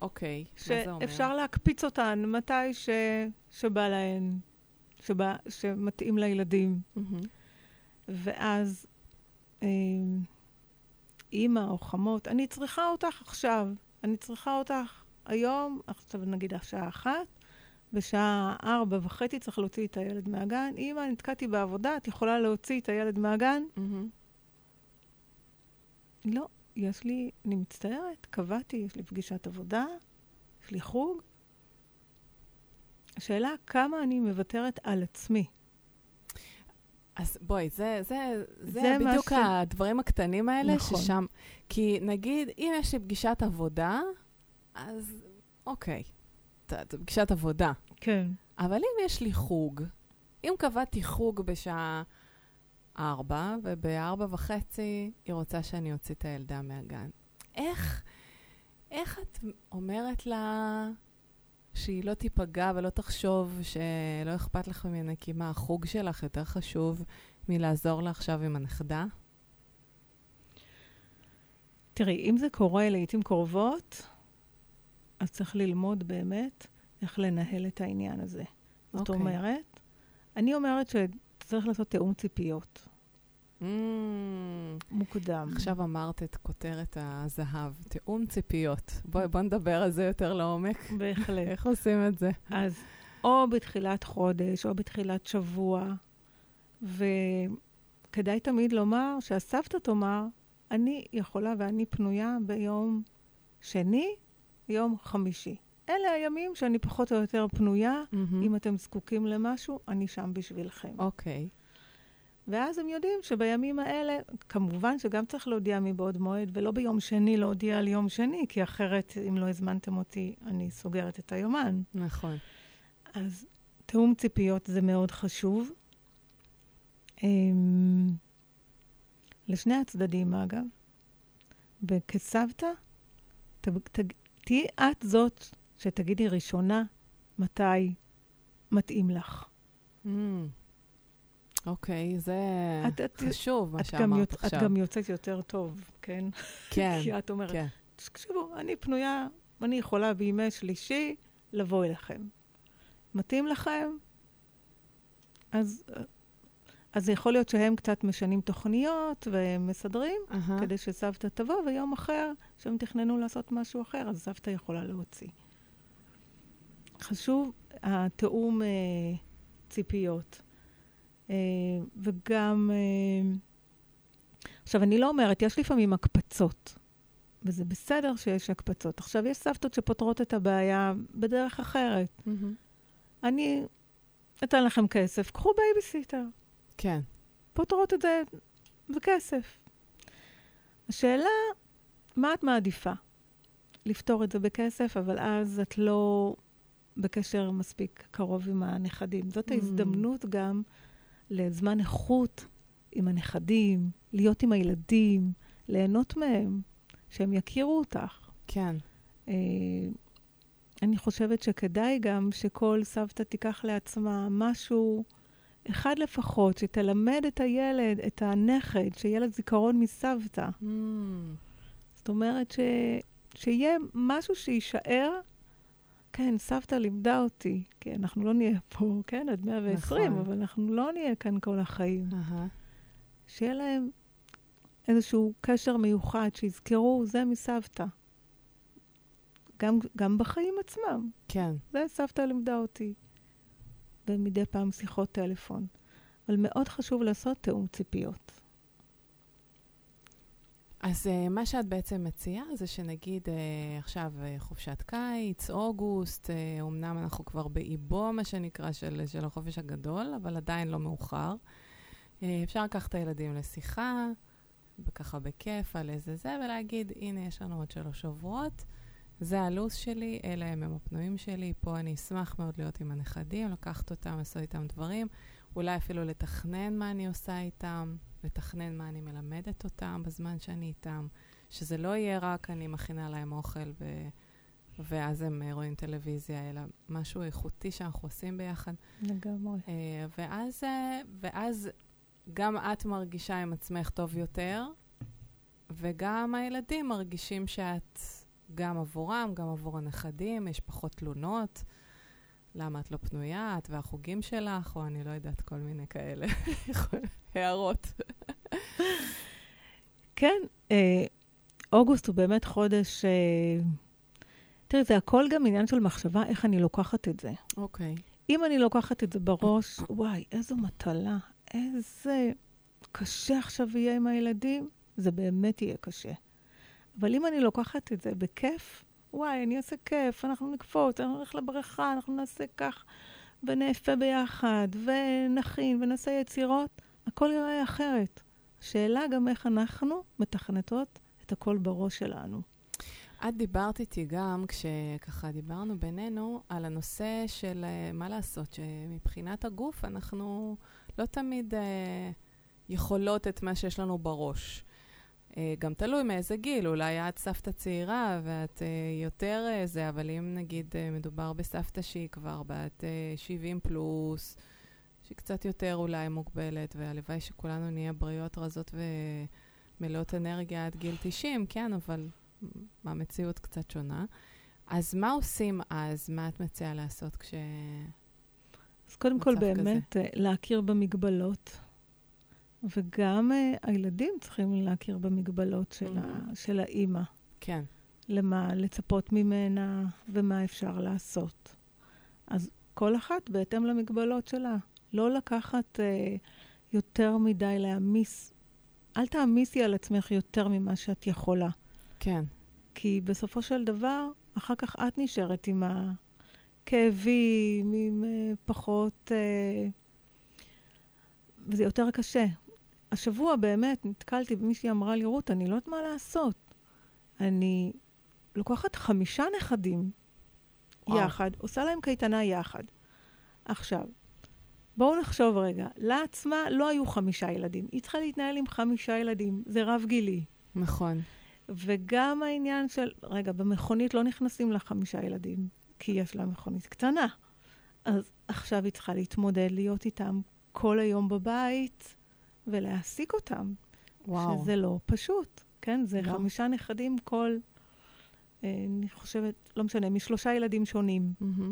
אוקיי, מה זה אומר? שאפשר להקפיץ אותן מתי שבא להן, שמתאים לילדים. ואז אמא או חמות, אני צריכה אותך עכשיו, אני צריכה אותך היום, עכשיו נגיד השעה 1, בשעה 4:30 צריך להוציא את הילד מהגן. אמא, נתקעתי בעבודה, את יכולה להוציא את הילד מהגן? לא, יש לי, אני מצטערת, קבעתי, יש לי פגישת עבודה, יש לי חוג. השאלה, כמה אני מוותרת על עצמי? אז בואי, זה בדיוק הדברים הקטנים האלה, נכון. ששם, כי נגיד, אם יש לי פגישת עבודה, אז אוקיי, זה פגישת עבודה. כן. אבל אם יש לי חוג, אם קבעתי חוג בשעה, 4, וב-4:30 היא רוצה שאני אוציא את הילדה מהגן. איך את אומרת לה שהיא לא תיפגע ולא תחשוב שלא אכפת לך ממנה, כי מה החוג שלך יותר חשוב מלעזור לה עכשיו עם הנכדה? תראי, אם זה קורה לעתים קרובות, אז צריך ללמוד באמת איך לנהל את העניין הזה. Okay. זאת אומרת, אני אומרת ש... צריך לעשות תאום ציפיות. מוקדם. עכשיו אמרת את כותרת הזהב, תאום ציפיות. בואי נדבר על זה יותר לעומק. בהחלט. איך עושים את זה? אז או בתחילת חודש, או בתחילת שבוע, וכדאי תמיד לומר שהסבתא תאמר, אני יכולה ואני פנויה ביום שני, יום חמישי. אלה הימים שאני פחות או יותר פנויה, אם אתם זקוקים למשהו, אני שם בשבילכם. אוקיי. ואז הם יודעים שבימים האלה, כמובן שגם צריך להודיע מבעוד מועד, ולא ביום שני להודיע על יום שני, כי אחרת, אם לא הזמנתם אותי, אני סוגרת את היומן. נכון. אז תאום ציפיות זה מאוד חשוב. לשני הצדדים, אגב. וכסבתא, תהי את זאת שתגידי ראשונה מתי מתאים לך. אוקיי, זה חשוב מה שאמרת עכשיו. את גם יוצאת יותר טוב, כן? כן. כי את אומרת, תקשיבו, אני פנויה, אני יכולה בימי שלישי לבוא אליכם. מתאים לכם? אז יכול להיות שהם קצת משנים תוכניות והם מסדרים, כדי שסבתא תבוא, ויום אחר שהם תכננו לעשות משהו אחר, אז סבתא יכולה להוציא. חשוב התאום ציפיות. וגם, עכשיו אני לא אומרת, יש לפעמים הקפצות, וזה בסדר שיש הקפצות. עכשיו יש סבתות שפותרות את הבעיה בדרך אחרת. אני אתן לכם כסף, קחו בייביסיטר. כן. פותרות את זה בכסף. השאלה, מה את מעדיפה? לפתור את זה בכסף, אבל אז את לא בקשר מספיק קרוב עם הנכדים. זאת ההזדמנות גם לזמן איכות עם הנכדים, להיות עם הילדים, ליהנות מהם, שהם יכירו אותך. כן. אני חושבת שכדאי גם שכל סבתא תיקח לעצמה משהו אחד לפחות, שתלמד את הילד, את הנכד, שילד זיכרון מסבתא. זאת אומרת שיהיה משהו שישאר, כן, סבתא לימדה אותי, כי אנחנו לא נהיה פה, כן, עד 120, נכון. אבל אנחנו לא נהיה כאן כל החיים. שיהיה להם איזשהו קשר מיוחד, שיזכרו, זה מסבתא. גם בחיים עצמם. כן. זה סבתא לימדה אותי. ומדי פעם שיחות טלפון. אבל מאוד חשוב לעשות תאום ציפיות. אז מה שאת בעצם מציעה זה שנגיד עכשיו חופשת קיץ, אוגוסט, אומנם אנחנו כבר באיבו, מה שנקרא, של החופש הגדול, אבל עדיין לא מאוחר. אפשר לקח את הילדים לשיחה, וככה בכיף על איזה זה, ולהגיד, הנה, יש לנו עוד 3 שבועות, זה הלוס שלי, אלה הם הפנויים שלי, פה אני אשמח מאוד להיות עם הנכדים, לקחת אותם, לעשות איתם דברים, אולי אפילו לתכנן מה אני עושה איתם, לתכנן מה אני מלמדת אותם בזמן שאני איתם, שזה לא יהיה רק אני מכינה להם אוכל ואז הם רואים טלוויזיה, אלא משהו איכותי שאנחנו עושים ביחד. לגמרי. ואז גם את מרגישה עם עצמך טוב יותר, וגם הילדים מרגישים שאת גם עבורם, גם עבור הנכדים, יש פחות תלונות, למה את לא פנויה, את והחוגים שלך, או אני לא יודעת כל מיני כאלה, הערות. כן, אוגוסט הוא באמת חודש, תראי, זה הכל גם עניין של מחשבה, איך אני לוקחת את זה. אוקיי. אם אני לוקחת את זה בראש, וואי, איזו מטלה, איזה קשה עכשיו יהיה עם הילדים, זה באמת יהיה קשה. אבל אם אני לוקחת את זה בכיף, וואי, אני אעשה כיף, אנחנו נקפוץ, אנחנו נלך לבריכה, אנחנו נעשה כך, ונאפה ביחד, ונכין, ונעשה יצירות, הכל יראה אחרת. השאלה גם איך אנחנו מתכנתות את הכל בראש שלנו. את דיברת איתי גם, כשככה דיברנו בינינו, על הנושא של מה לעשות, שמבחינת הגוף אנחנו לא תמיד יכולות את מה שיש לנו בראש. גם תלוי מאיזה גיל, אולי את סבתא צעירה ואת יותר זה, אבל אם נגיד מדובר בסבתא שהיא כבר בת 70 פלוס, שהיא קצת יותר אולי מוגבלת, והלוואי שכולנו נהיה בריאות רזות ומלאות אנרגיה עד גיל 90, כן, אבל המציאות קצת שונה. אז מה עושים אז? מה את מציעה לעשות כשמצב כזה? אז קודם כל באמת להכיר במגבלות. וגם הילדים צריכים להכיר במגבלות של האימא. כן. למה לצפות ממנה ומה אפשר לעשות. אז כל אחת בהתאם למגבלות שלה. לא לקחת יותר מדי להמיס. אל תעמיסי על עצמך יותר ממה שאת יכולה. כן. כי בסופו של דבר, אחר כך את נשארת עם הכאבים, עם פחות... וזה יותר קשה. השבוע באמת נתקלתי במישהי אמרה לי, רות, אני לא יודעת מה לעשות. אני לוקחת 5 נכדים יחד, עושה להם קייטנה יחד. עכשיו, בואו נחשוב רגע, לעצמה לא היו 5 ילדים. היא צריכה להתנהל עם 5 ילדים, זה רב גילי. נכון. וגם העניין של, רגע, במכונית לא נכנסים ל5 ילדים, כי יש לה מכונית קטנה. אז עכשיו היא צריכה להתמודד, להיות איתם כל היום בבית, ולהעסיק אותם. וואו. שזה לא פשוט, כן? זה וואו. 5 נכדים כל, אני חושבת, לא משנה, מ3 ילדים שונים. Mm-hmm.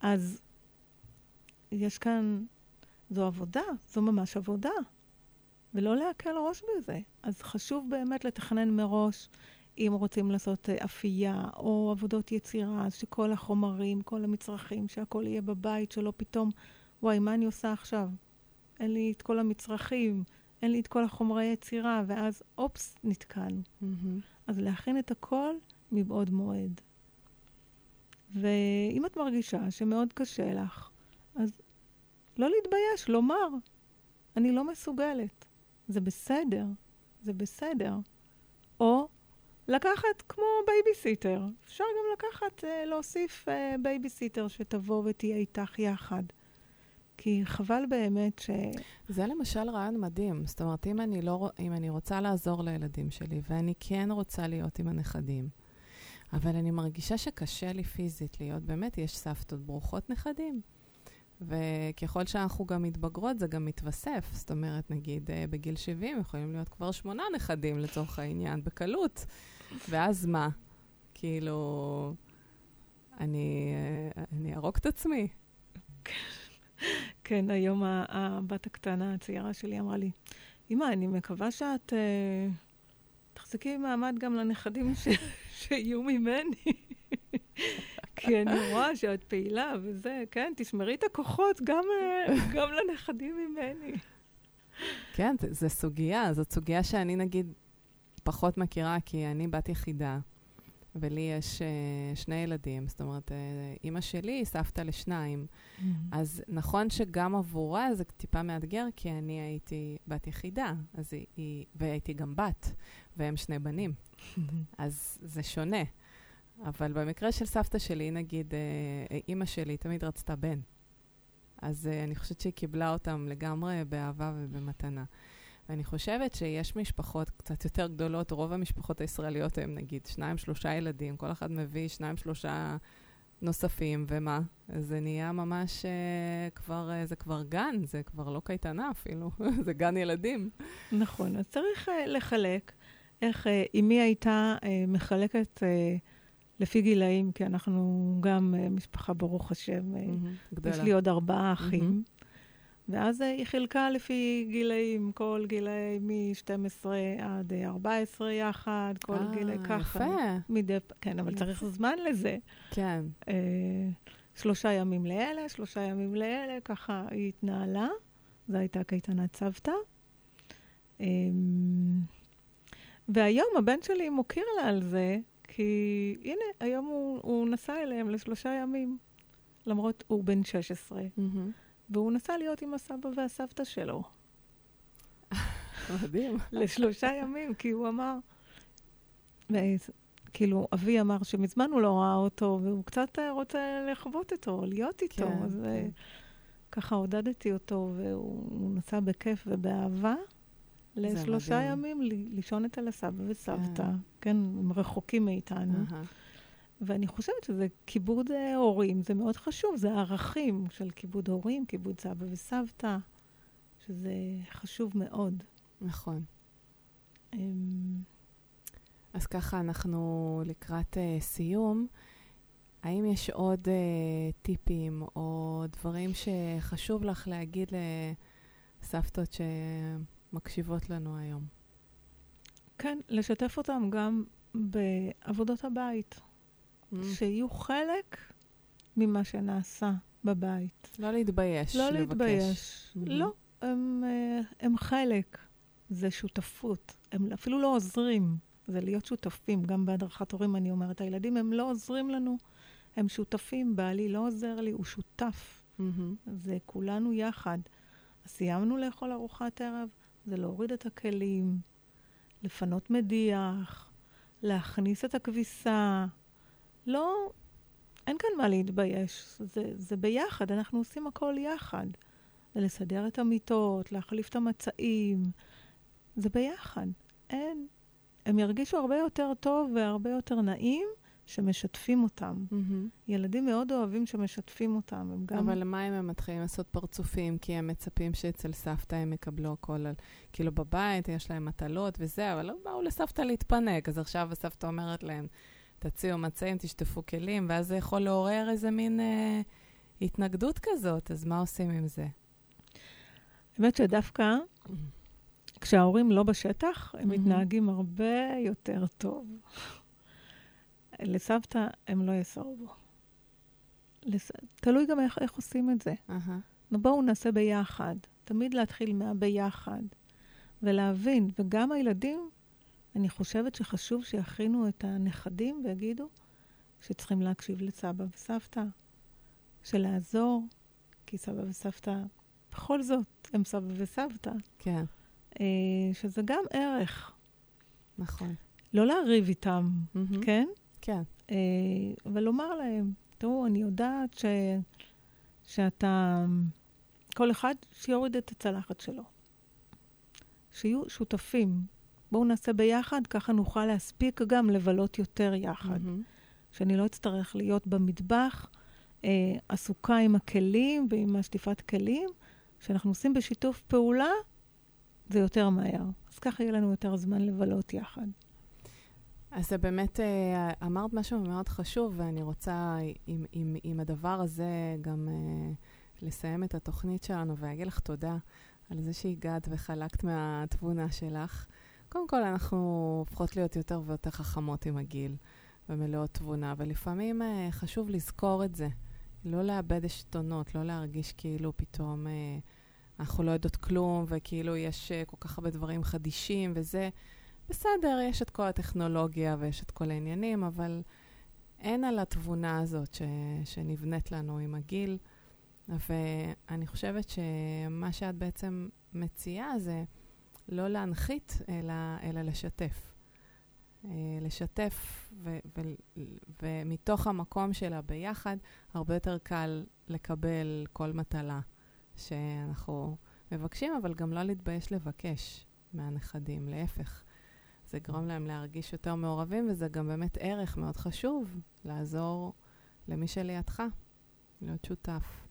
אז יש כאן, זו עבודה, זו ממש עבודה. ולא להקל ראש בזה. אז חשוב באמת לתכנן מראש, אם רוצים לעשות אפייה, או עבודות יצירה, שכל החומרים, כל המצרכים, שהכל יהיה בבית, שלא פתאום, וואי, מה אני עושה עכשיו? אין לי את כל המצרכים, אין לי את כל החומרי יצירה, ואז אופס נתקן. Mm-hmm. אז להכין את הכל מבעוד מועד. ואם את מרגישה שמאוד קשה לך, אז לא להתבייש, לומר, אני לא מסוגלת. זה בסדר, זה בסדר. או לקחת כמו בייביסיטר. אפשר גם לקחת, להוסיף בייביסיטר שתבוא ותהיה איתך יחד. כי חבל באמת ש... זה למשל רעיון מדהים. זאת אומרת, אם אני רוצה לעזור לילדים שלי, ואני כן רוצה להיות עם הנכדים, אבל אני מרגישה שקשה לי פיזית להיות, באמת יש סבתות ברוכות נכדים. וככל שאנחנו גם מתבגרות, זה גם מתווסף. זאת אומרת, נגיד, בגיל 70 יכולים להיות כבר 8 נכדים לצורך העניין, בקלות. ואז מה? כאילו, אני ארוק את עצמי. כן, היום הבת הקטנה, הצעירה שלי, אמרה לי, אמא, אני מקווה שאת תחזיקי מעמד גם לנכדים שיהיו ממני. כי אני רואה שאת פעילה וזה, כן, תשמרי את הכוחות גם לנכדים ממני. כן, זו סוגיה, זאת סוגיה שאני נגיד פחות מכירה, כי אני בת יחידה, ולי יש 2 ילדים, זאת אומרת, אמא שלי היא סבתא ל2, אז נכון שגם עבורה זה טיפה מאתגר, כי אני הייתי בת יחידה, והייתי גם בת, והם 2 בנים, אז זה שונה. אבל במקרה של סבתא שלי, נגיד, אימא שלי תמיד רצתה בן. אז אני חושבת שהיא קיבלה אותם לגמרי באהבה ובמתנה. ואני חושבת שיש משפחות קצת יותר גדולות, רוב המשפחות הישראליות הם נגיד 2-3 ילדים, כל אחד מביא 2-3 נוספים, ומה? זה נהיה ממש זה כבר גן, זה כבר לא קייטנה אפילו, זה גן ילדים. נכון, אז צריך לחלק. איך אמי הייתה מחלקת... לפי גילאים, כי אנחנו גם משפחה ברוך השם, יש לי עוד 4 אחים, ואז היא חילקה לפי גילאים, כל גילאי מ-12 עד 14 יחד, כל גילאי ככה. יפה. כן, אבל צריך זמן לזה. כן. 3 ימים לאלה, 3 ימים לאלה, ככה היא התנהלה, זו הייתה קייטנת סבתא. והיום הבן שלי מוכיר לה על זה, כי הנה, היום הוא נסע אליהם ל3 ימים, למרות הוא בן 16, והוא נסע להיות עם הסבא והסבתא שלו. מדהים. ל3 ימים, כי הוא אמר, כאילו, אבי אמר שמזמן הוא לא ראה אותו, והוא קצת רוצה לחוות אותו, להיות איתו. אז ככה עודדתי אותו, והוא נסע בכיף ובאהבה. ל3 ימים לישון את על הסבא וסבתא, כן, הם רחוקים מאיתנו. ואני חושבת שזה כיבוד הורים, זה מאוד חשוב, זה הערכים של כיבוד הורים, כיבוד סבא וסבתא, שזה חשוב מאוד. נכון. אז ככה אנחנו לקראת סיום. האם יש עוד טיפים או דברים שחשוב לך להגיד לסבתות ש... מקשיבות לנו היום. כן, לשתף אותם גם בעבודות הבית. שיהיו חלק ממה שנעשה בבית. לא להתבייש, לבקש. לא להתבייש. לא, הם חלק. זה שותפות. הם אפילו לא עוזרים. זה להיות שותפים. גם בהדרכת הורים אני אומרת, הילדים הם לא עוזרים לנו. הם שותפים. בעלי לא עוזר לי, הוא שותף. זה כולנו יחד. סיימנו לאכול ארוחת ערב. זה להוריד את הכלים, לפנות מדיח, להכניס את הכביסה. לא, אין כאן מה להתבייש. זה ביחד, אנחנו עושים הכל יחד. זה לסדר את המיטות, להחליף את המצעים. זה ביחד. אין, הם ירגישו הרבה יותר טוב והרבה יותר נעים שמשתפים אותם. ילדים מאוד אוהבים שמשתפים אותם. אבל למה אם הם מתחילים לעשות פרצופים? כי הם מצפים שאצל סבתא הם יקבלו הכל, כאילו בבית יש להם מטלות וזה, אבל לא באו לסבתא להתפנק, אז עכשיו הסבתא אומרת להם, תציעו מצעים, תשטפו כלים, ואז זה יכול לעורר איזה מין התנגדות כזאת, אז מה עושים עם זה? האמת שדווקא כשההורים לא בשטח, הם מתנהגים הרבה יותר טוב. לסבתא הם לא יסרבו. תלוי גם איך עושים את זה. בואו נעשה ביחד. תמיד להתחיל מהביחד. ולהבין, וגם הילדים, אני חושבת שחשוב שיכינו את הנכדים ויגידו שצריכים להקשיב לסבא וסבתא, שלעזור, כי סבא וסבתא, בכל זאת, הם סבא וסבתא. כן. שזה גם ערך. נכון. לא להריב איתם, כן? כן. ולומר להם, תראו, אני יודעת שאתה, כל אחד שיוריד את הצלחת שלו. שיהיו שותפים. בואו נעשה ביחד, ככה נוכל להספיק גם לבלות יותר יחד. שאני לא אצטרך להיות במטבח, עסוקה עם הכלים ועם השטיפת כלים, שאנחנו עושים בשיתוף פעולה, זה יותר מהר. אז ככה יהיה לנו יותר זמן לבלות יחד. אז זה באמת, אמרת משהו מאוד חשוב, ואני רוצה עם הדבר הזה גם לסיים את התוכנית שלנו, ואגיד לך תודה על זה שהגעת וחלקת מהתבונה שלך. קודם כל, אנחנו הופכות להיות יותר ויותר חכמות עם הגיל, ומלאות תבונה, ולפעמים חשוב לזכור את זה, לא לאבד השתונות, לא להרגיש כאילו פתאום אנחנו לא יודעות כלום, וכאילו יש כל כך הרבה דברים חדישים, וזה בסדר, יש את כל הטכנולוגיה ויש את כל העניינים, אבל אין על התבונה הזאת שנבנית לנו עם הגיל, ואני חושבת שמה שאת בעצם מציעה זה לא להנחית, אלא לשתף. לשתף ומתוך המקום שלה ביחד, הרבה יותר קל לקבל כל מטלה שאנחנו מבקשים, אבל גם לא להתבייש לבקש מהנכדים, להפך. זה גרום להם להרגיש יותר מעורבים, וזה גם באמת ערך מאוד חשוב, לעזור למי שלידך, להיות שותף.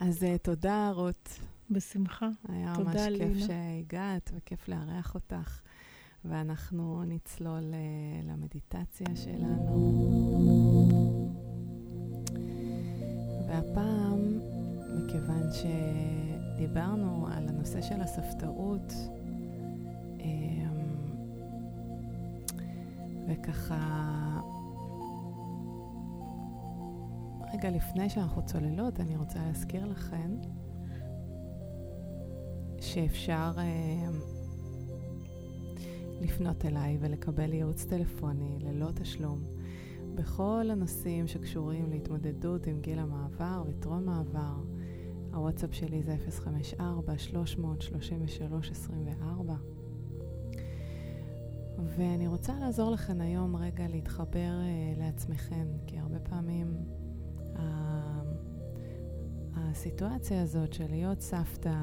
אז תודה, רות. בשמחה. היה ממש כיף שהגעת, וכיף לארח אותך. ואנחנו נצלול למדיטציה שלנו. והפעם, מכיוון שדיברנו על הנושא של הסבתאות, וככה, רגע לפני שאנחנו צוללות, אני רוצה להזכיר לכן שאפשר לפנות אליי ולקבל ייעוץ טלפוני ללא תשלום בכל הנושאים שקשורים להתמודדות עם גיל המעבר וטרום מעבר. הוואטסאפ שלי זה 054-333-24. ואני רוצה לעזור לכן היום רגע להתחבר לעצמכן, כי הרבה פעמים הסיטואציה הזאת של להיות סבתא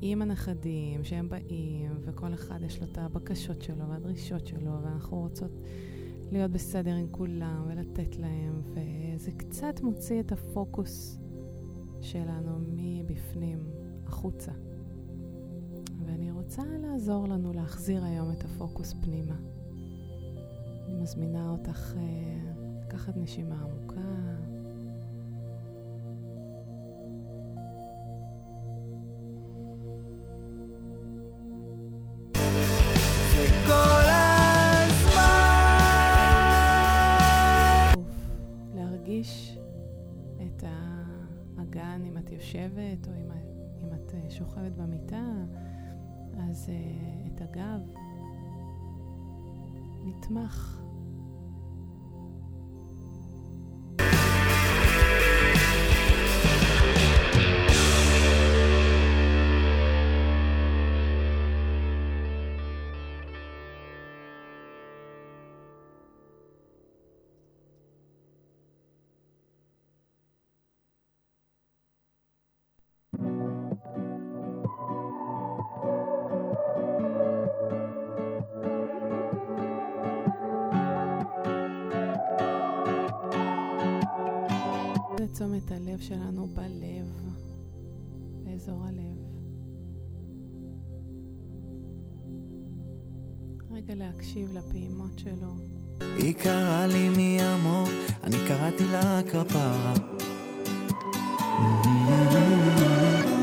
עם הנכדים שהם באים, וכל אחד יש לו את הבקשות שלו והדרישות שלו, ואנחנו רוצות להיות בסדר עם כולם ולתת להם, וזה קצת מוציא את הפוקוס שלנו מבפנים החוצה. ואני רוצה לעזור לנו להחזיר היום את הפוקוס פנימה. אני מזמינה אותך לקחת נשימה עמוקה, או אם את שוכבת במיטה, אז את הגב נתמך. תשומת הלב שלנו בלב, באזור הלב. רגע להקשיב לפעימות שלו. היא קראה לי מימור, אני קראתי לה כפרה.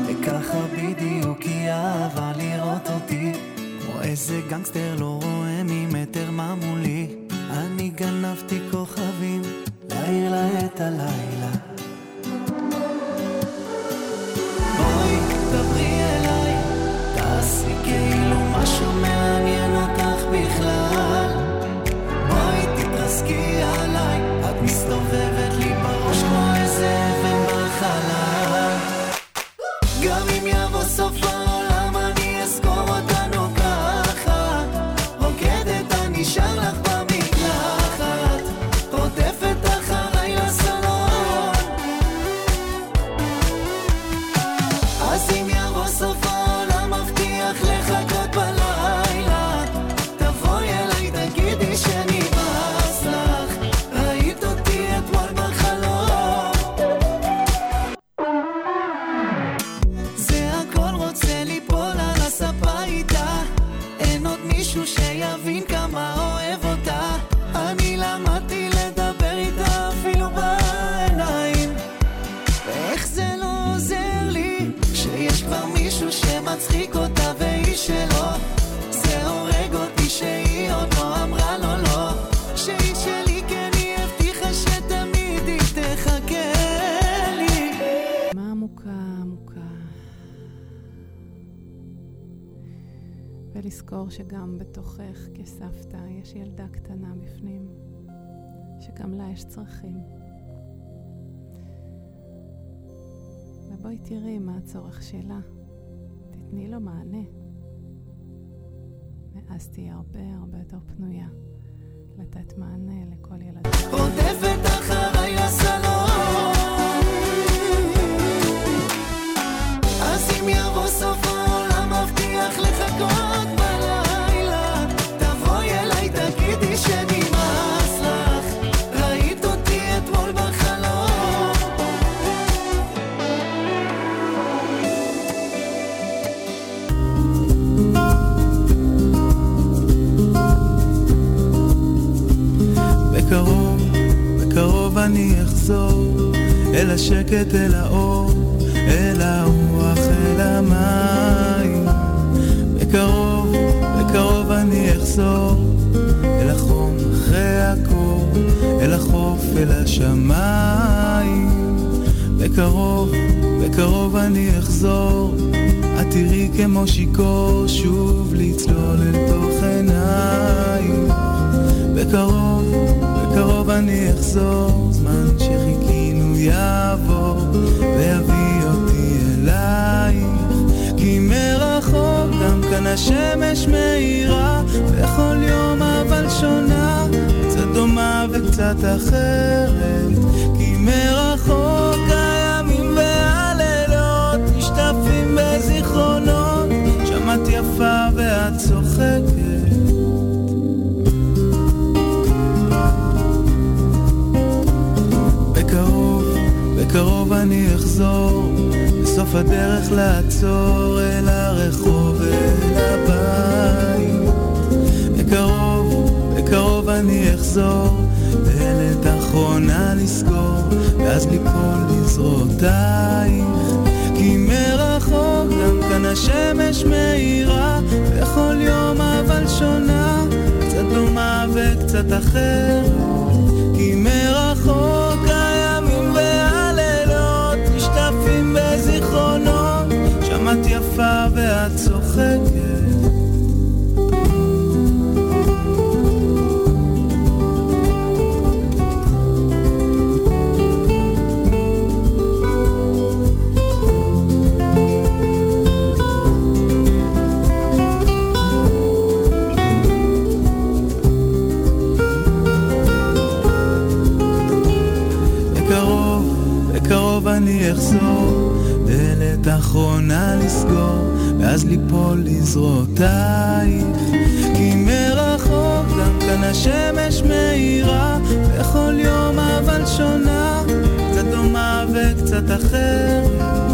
וככה בדיוק היא אהבה לראות אותי, כמו איזה גנגסטר לא רואה ממטר מה מולי. אני גנבתי כוכבים, להעיר לה את הלילה. בואי, דברי אליי, תעשי כאילו משהו מעניין אותך בכלל. בואי, תתרסקי עליי, את מסתובבת לי בראש כמו איזה ומחלה. גם אם יבוא סוף העולם אני אזכור אותנו ככה, רוקדת אני שר לך במה. מצחיק אותה והיא שלו, זה הורג אותי שהיא עוד לא אמרה לו לא, שהיא שלי כן היא הבטיחה שתמיד היא תחכה לי. מה עמוקה ולזכור שגם בתוכך כסבתא יש ילדה קטנה בפנים שגם לה יש צרכים, ובואי תראי מה הצורך שלה, תני לו מענה, ואז תהיה הרבה יותר פנויה לתת מענה לכל ילד. עודפת אחריי הסלון, אז אם יבוא סוף העולם מבטיח לחכות בלילה, תבואי אליי תגידי שנמאס לך, ראית אותי אתמול בחלום. אני אחזור אל השקט, אל האור, אל הרוח, אל המים. בקרוב, בקרוב אני אחזור אל החום אחרי הקור, אל החוף, אל השמיים. בקרוב, בקרוב אני אחזור, את תראי כמו שיקור שוב לצלול אל תוך עיניים. בקרוב, בקרוב אני אחזור, זמן שחיכינו יעבור ויביא אותי אלייך, כי מרחוק גם כאן השמש מאירה, בכל יום אבל שונה, קצת דומה וקצת אחרת, כי מרחוק הימים והלילות משתפים בזיכרונות, שם את יפה ואת צוחקת. בקרוב אני אחזור, בסוף הדרך לעצור אל הרחוב ואל הבית. בקרוב, בקרוב אני אחזור, דלת אחרונה לסגור, ואז ליפול לזרועותייך. כי מרחוק גם כאן השמש מאירה, בכל יום אבל שונה, קצת דומה וקצת אחר. כי מרחוק בזיכרונות, שם את יפה ואת צוחקת. בקרוב, בקרוב אני אחזור, דלת אחרונה לסגור, ואז ליפול לזרועותייך. כי מרחוק גם כאן השמש מאירה, בכל יום אבל שונה, זה דומה וקצת אחרת.